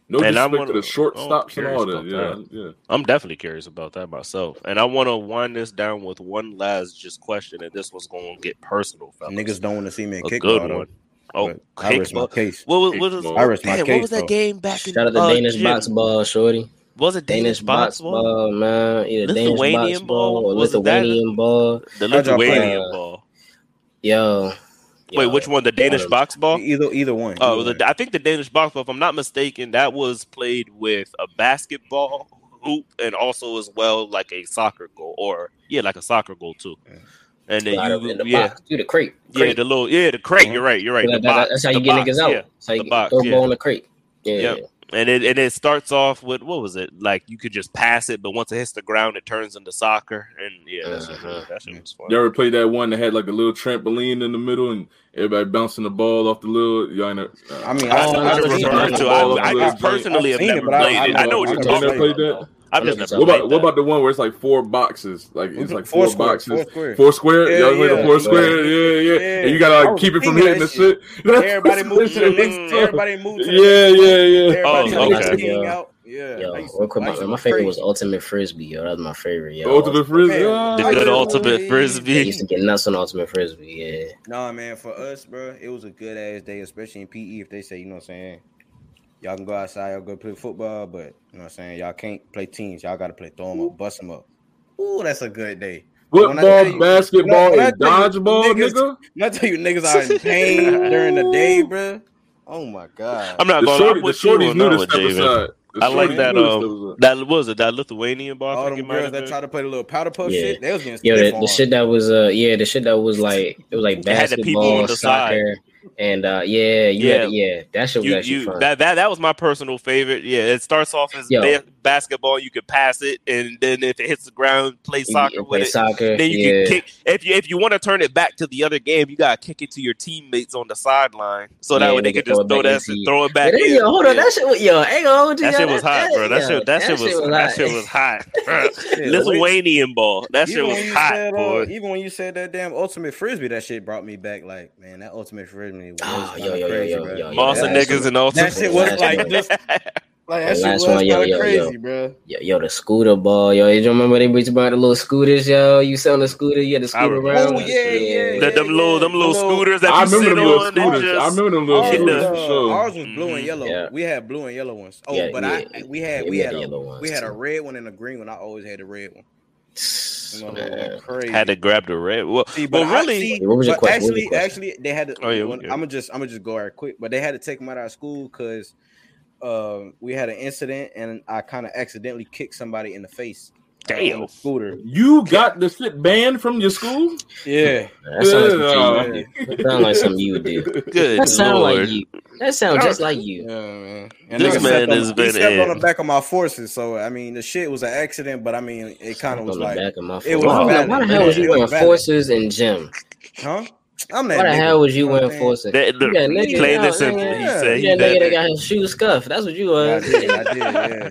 No disrespect to the shortstops and all that. Yeah. I'm definitely curious about that myself. And I want to wind this down with one last just question, and this one's going to get personal, fellas. Niggas don't want to see me kick good one. Oh, I rest my case. What was that game back in the Danish box ball, shorty? Was it Danish box ball? Man, either Danish box ball or Lithuanian ball. The Lithuanian ball. Yo. Wait, which one? The Danish box ball? Either one. Oh, I think the Danish box ball, if I'm not mistaken, that was played with a basketball hoop and also as well like a soccer goal like a soccer goal too. Yeah. And then the crate. The crate. Mm-hmm. You're right. That's how you get niggas out. Yeah. That's how you throw the ball in the crate. Yeah. Yep. And it starts off with what was it? Like you could just pass it, but once it hits the ground, it turns into soccer. And that shit was fun. You ever played that one that had like a little trampoline in the middle and everybody bouncing the ball off the little? I personally have never played it. I know what you're talking about. What about the one where it's like four boxes? Like it's like four boxes. Four square? Y'all play the four square? Yeah. And you gotta like keep it from hitting the shit. Everybody moves to the next. Everybody moves to the next. Yeah. Oh, okay. Out. Yeah. My favorite was Ultimate Frisbee, yo. That was my favorite, yo. Ultimate Frisbee? The good Ultimate Frisbee. I used to get nuts on Ultimate Frisbee, yeah. Nah, man, for us, bro, it was a good-ass day, especially in PE if they say, you know what I'm saying, y'all can go outside, y'all go play football, but you know what I'm saying? Y'all can't play teams. Y'all got to play, throw them up, bust them up. Ooh, that's a good day. Football, basketball, and dodgeball, nigga? I tell you niggas are in pain during the day, bro. Oh, my God. I'm not going to lie. The shorties knew this episode. I like that. That Lithuanian ball. All them girls that try to play the little powder puff shit. They was getting the shit that was like basketball, soccer, and that shit was actually fun. That was my personal favorite. Yeah, it starts off as basketball. You could pass it, and then if it hits the ground, play soccer with it. Then you can kick. If you want to turn it back to the other game, you gotta kick it to your teammates on the sideline, so that way they can just throw that and throw it back. Hold on, that shit was hot, bro. That shit was hot. Lithuanian ball. That shit was hot, boy. Even when you said that damn Ultimate Frisbee, that shit brought me back. Like, man, that Ultimate Frisbee was crazy, bro. Monster niggas and Ultimate. That shit was like this. Like, that shit was kind of crazy, bro. Yo, the scooter ball, yo. You remember they used to buy the little scooters, yo? You sell the scooter, you had the scooter around. Oh, yeah. Them little scooters that you sit on. I remember them little scooters for sure. Ours was blue and yellow. Yeah. We had blue and yellow ones. Oh, yeah, but yeah. We had a red one and a green one. I always had the red one. Crazy. Had to grab the red. Well, actually, they had to. I'm gonna just go right quick. But they had to take them out of school because we had an incident, and I kind of accidentally kicked somebody in the face. Damn, the scooter! You got the shit banned from your school? Yeah, that sounds like something you would do. Good, that sounds like you. That sounds just like you. Yeah, man. And this man has been stepped on the back of my forces, so I mean, the shit was an accident, but I mean, it kind of was like back of my forces. It was. Why the hell was you wearing forces and gym? Huh? What the hell was you wearing forces? Play this simple. He said he nigga that got his shoes scuffed. That's what you was. I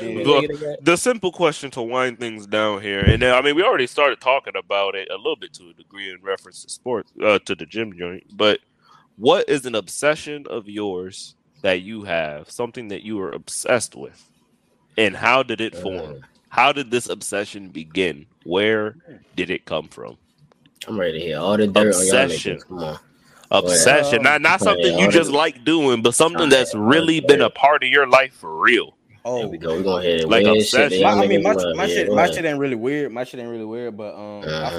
did. Yeah. Look, the simple question to wind things down here, and I mean, we already started talking about it a little bit to a degree in reference to sports, to the gym joint. But what is an obsession of yours that you have, something that you were obsessed with, and how did it form? How did this obsession begin? Where did it come from? I'm ready to hear all the dirt obsession. On y'all niggas. Come on. Obsession, not something you just like doing, but something that's really been a part of your life for real. Oh, there we go. We're going to hear it. Like obsession. My shit ain't really weird, but I feel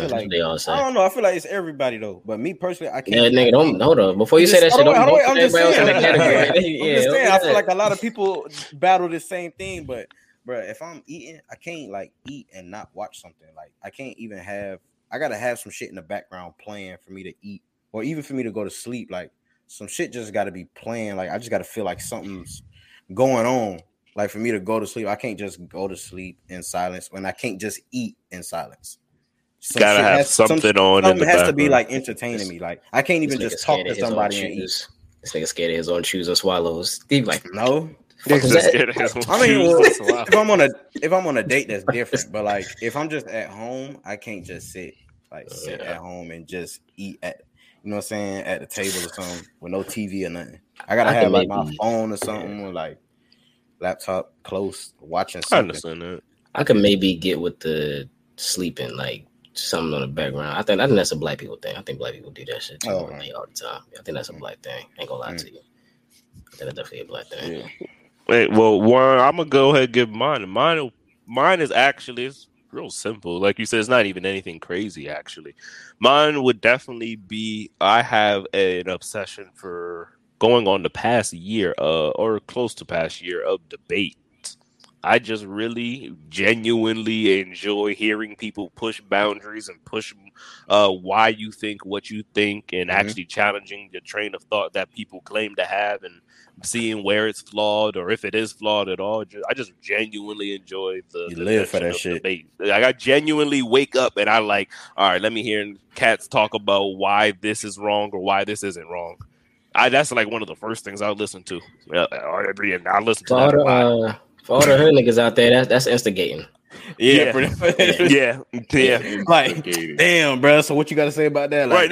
like I don't know. I feel like it's everybody though. But me personally, I can't. Yeah, nigga, don't hold up. Before you say that shit, don't. I'm just saying. I feel like a lot of people battle the same thing, but bro, if I'm eating, I can't like eat and not watch something. Like I can't even have. I gotta have some shit in the background playing for me to eat, or even for me to go to sleep. Like some shit just gotta be playing. Like I just gotta feel like something's going on. Like for me to go to sleep, I can't just go to sleep in silence, and I can't just eat in silence. Some gotta have something on. Something in the has background. To be like entertaining me. Like I can't even just talk to somebody and eat. This nigga scared of his own chews or swallows. Steve like no. I mean, if I'm on a date, that's different. But like, if I'm just at home, I can't just sit at home and just eat at, you know what I'm saying, at the table or something with no TV or nothing. I gotta have like my phone or something or like laptop close watching something. I understand that. I could maybe get with the sleeping, like something on the background. I think that's a black people thing. I think black people do that shit too, all the time. I think that's a black thing. I ain't gonna lie to you. I think that's definitely a black thing. Yeah. Wait, well, Juan, I'm gonna go ahead and give mine. Mine is actually, it's real simple. Like you said, it's not even anything crazy. Actually, mine would definitely be, I have an obsession for going on the past year, or close to past year of debate. I just really genuinely enjoy hearing people push boundaries and push why you think what you think, and actually challenging the train of thought that people claim to have, and seeing where it's flawed or if it is flawed at all. I just genuinely enjoy the live for that shit. Debate. Like, I genuinely wake up and I like, all right, let me hear cats talk about why this is wrong or why this isn't wrong. That's like one of the first things I listen to. I listen to that a lot. For all the hood niggas out there, that's instigating. Yeah. Like, damn, bro. So what you got to say about that? Like, right,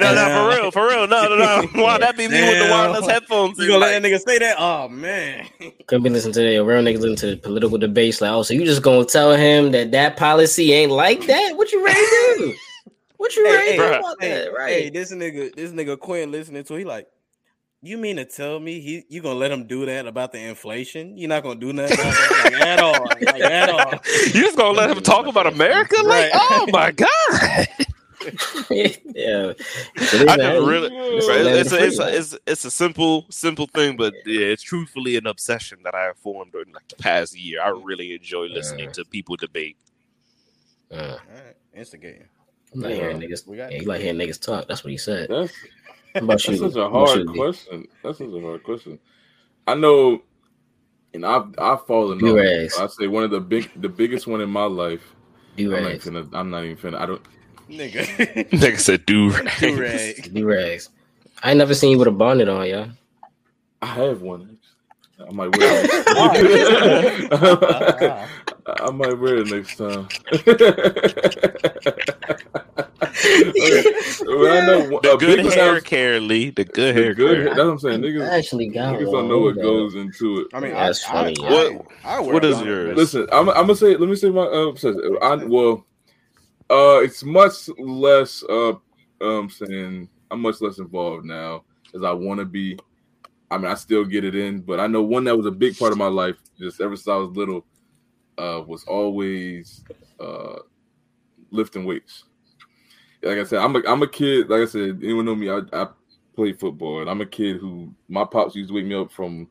no, for real. No. Why that be me with the wireless headphones? You gonna let that nigga say that? Oh, man. Couldn't be listening to the real niggas into political debates. Like, oh, so you just gonna tell him that policy ain't like that? What you ready to do? Hey, this nigga Quinn listening to, he like, you mean to tell me you gonna let him do that about the inflation? You're not gonna do nothing about that, like, at all. Like, at all. You just gonna let him talk about America? Like, oh my god. Yeah. It's a simple thing, but yeah, it's truthfully an obsession that I have formed during like the past year. I really enjoy listening to people debate. All right. Instigating. You like hearing niggas talk. That's what he said. Yeah. That's such a hard question. I know, and I've fallen off. I say one of the biggest one in my life. I'm not even finna. I don't. Nigga said do rags. I ain't never seen you with a bonnet on, y'all. I have one. I might wear it. I might wear it next time. The good hair care. That's what I'm saying. Niggas actually got niggas don't know what goes into it. I mean, that's funny. What is yours? Listen, I'm gonna say. Let me say my obsession. It's much less. I'm saying I'm much less involved now as I want to be. I mean, I still get it in, but I know one that was a big part of my life, just ever since I was little, was always lifting weights. Like I said, I'm a kid. Like I said, anyone know me? I play football, and I'm a kid who my pops used to wake me up from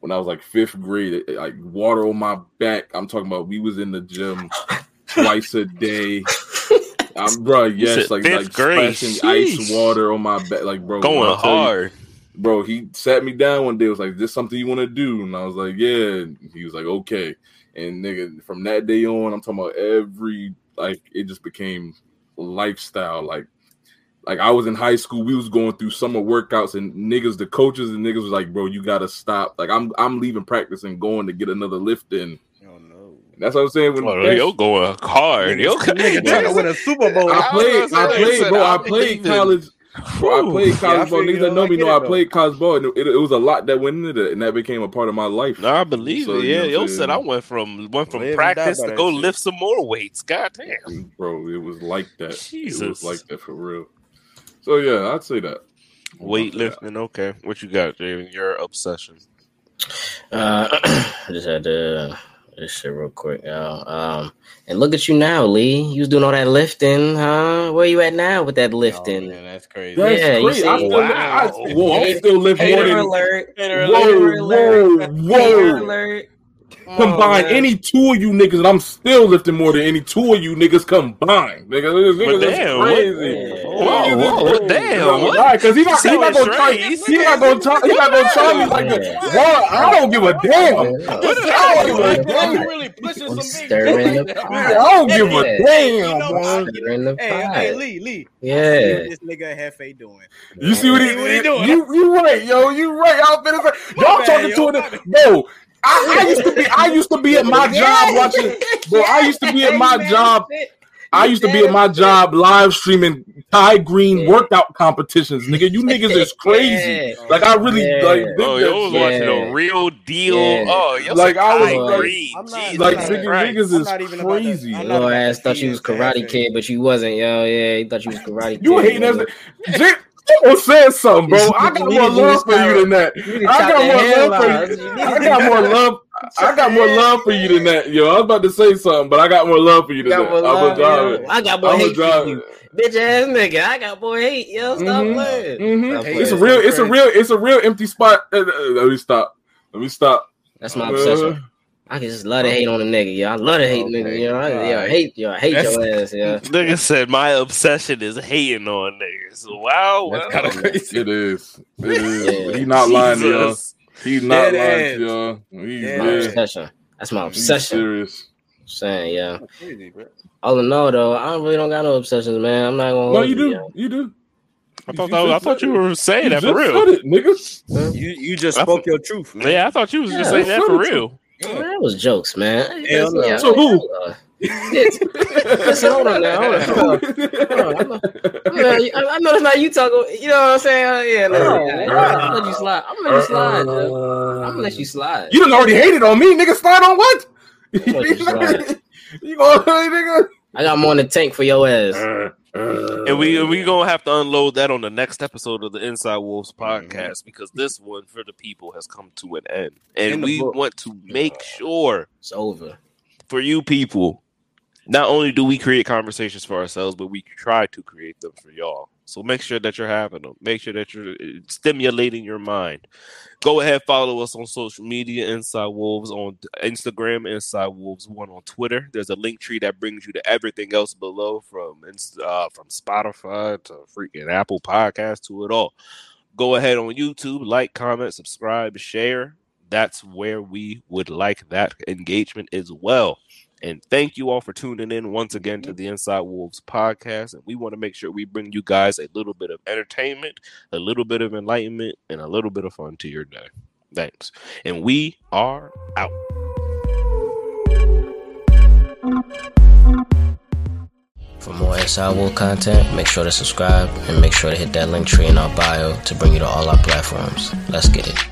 when I was like 5th grade, like water on my back. I'm talking about we was in the gym twice a day. Like splashing ice water on my back, like bro, going hard. Bro, he sat me down one day. Was like, "This something you want to do?" And I was like, "Yeah." And he was like, "Okay." And nigga, from that day on, I'm talking about it just became lifestyle. Like I was in high school, we was going through summer workouts, and niggas, the coaches and niggas was like, "Bro, you gotta stop." Like I'm leaving practice and going to get another lift in. That's what I'm saying. You're going hard. You're gonna win a Super Bowl. I played college ball. Niggas that know me know I played college ball. And it was a lot that went into that, and that became a part of my life. No, I believe so, it. Yeah, yo said I went from practice to go lift some more weights. God damn, bro, it was like that. Jesus. It was like that for real. So yeah, I'd say that weightlifting. Okay, what you got, Javen? Your obsession? I just had to this shit real quick, y'all. And look at you now, Lee. You was doing all that lifting, huh? Where you at now with that lifting? Oh, man, that's crazy. That's crazy. I still lift more than... Hater alert. Combine any two of you niggas, and I'm still lifting more than any two of you niggas combined. Nigga, damn, crazy. Whoa, damn, what? Because he's not going to try me like that. I don't give a damn. I don't give a damn. Really pushing some big. I don't give a damn. Hey, Lee. Yeah. This nigga Hefe doing. You see what he doing? You right, yo. You right. Y'all talking to him. Bro. I used to be at my job watching. Bro, I used to be at my job live streaming Ty Green workout competitions, nigga. You niggas is crazy. Like I really like. Oh, you was watching the real deal. Yeah. Oh, yo, like I was Green. Like niggas is crazy. Your ass thought you was Karate Kid, but you wasn't, yo. Yeah, he thought you was Karate Kid. You hating us. Or said something, bro. I got more love for you than that. I got more love for you. I got more love for you than that, yo. I was about to say something, but I got more love for you than that. I got more hate for you, bitch ass nigga. I got more hate, yo. Stop playing. Stop playing. It's a real empty spot. Let me stop. That's my obsession. I can just love to hate on a nigga, yo. I love to hate nigga, yo. I hate your ass, yo. Nigga said my obsession is hating on niggas. Wow, that's kind of crazy. It is. He not lying, yo. He's not lying, yo. That's my obsession. He's serious. I'm saying, yeah. Crazy, bro. All in all, though, I really don't got no obsessions, man. I'm not gonna. No, you do. Yo. You do. I thought you were saying that for real, nigga. You just spoke your truth. Yeah, I thought you was just saying that for real. Man, that was jokes, man. Yeah, so who? Listen, hold on now. I know that's not you talking. You know what I'm saying? Yeah, I'm gonna let you slide. I'm gonna let you slide. You done already hated on me, nigga. Slide on what? You gonna, nigga? I got more in the tank for your ass. And we gonna have to unload that on the next episode of the Inside Wolves podcast because this one for the people has come to an end, and we want to make sure it's over for you people. Not only do we create conversations for ourselves, but we try to create them for y'all. So make sure that you're having them. Make sure that you're stimulating your mind. Go ahead, follow us on social media, Inside Wolves on Instagram, Inside Wolves 1 on Twitter. There's a link tree that brings you to everything else below, from Spotify to freaking Apple Podcasts to it all. Go ahead on YouTube, like, comment, subscribe, share. That's where we would like that engagement as well. And thank you all for tuning in once again to the Inside Wolves podcast. And we want to make sure we bring you guys a little bit of entertainment, a little bit of enlightenment, and a little bit of fun to your day. Thanks. And we are out. For more Inside Wolves content, make sure to subscribe and make sure to hit that link tree in our bio to bring you to all our platforms. Let's get it.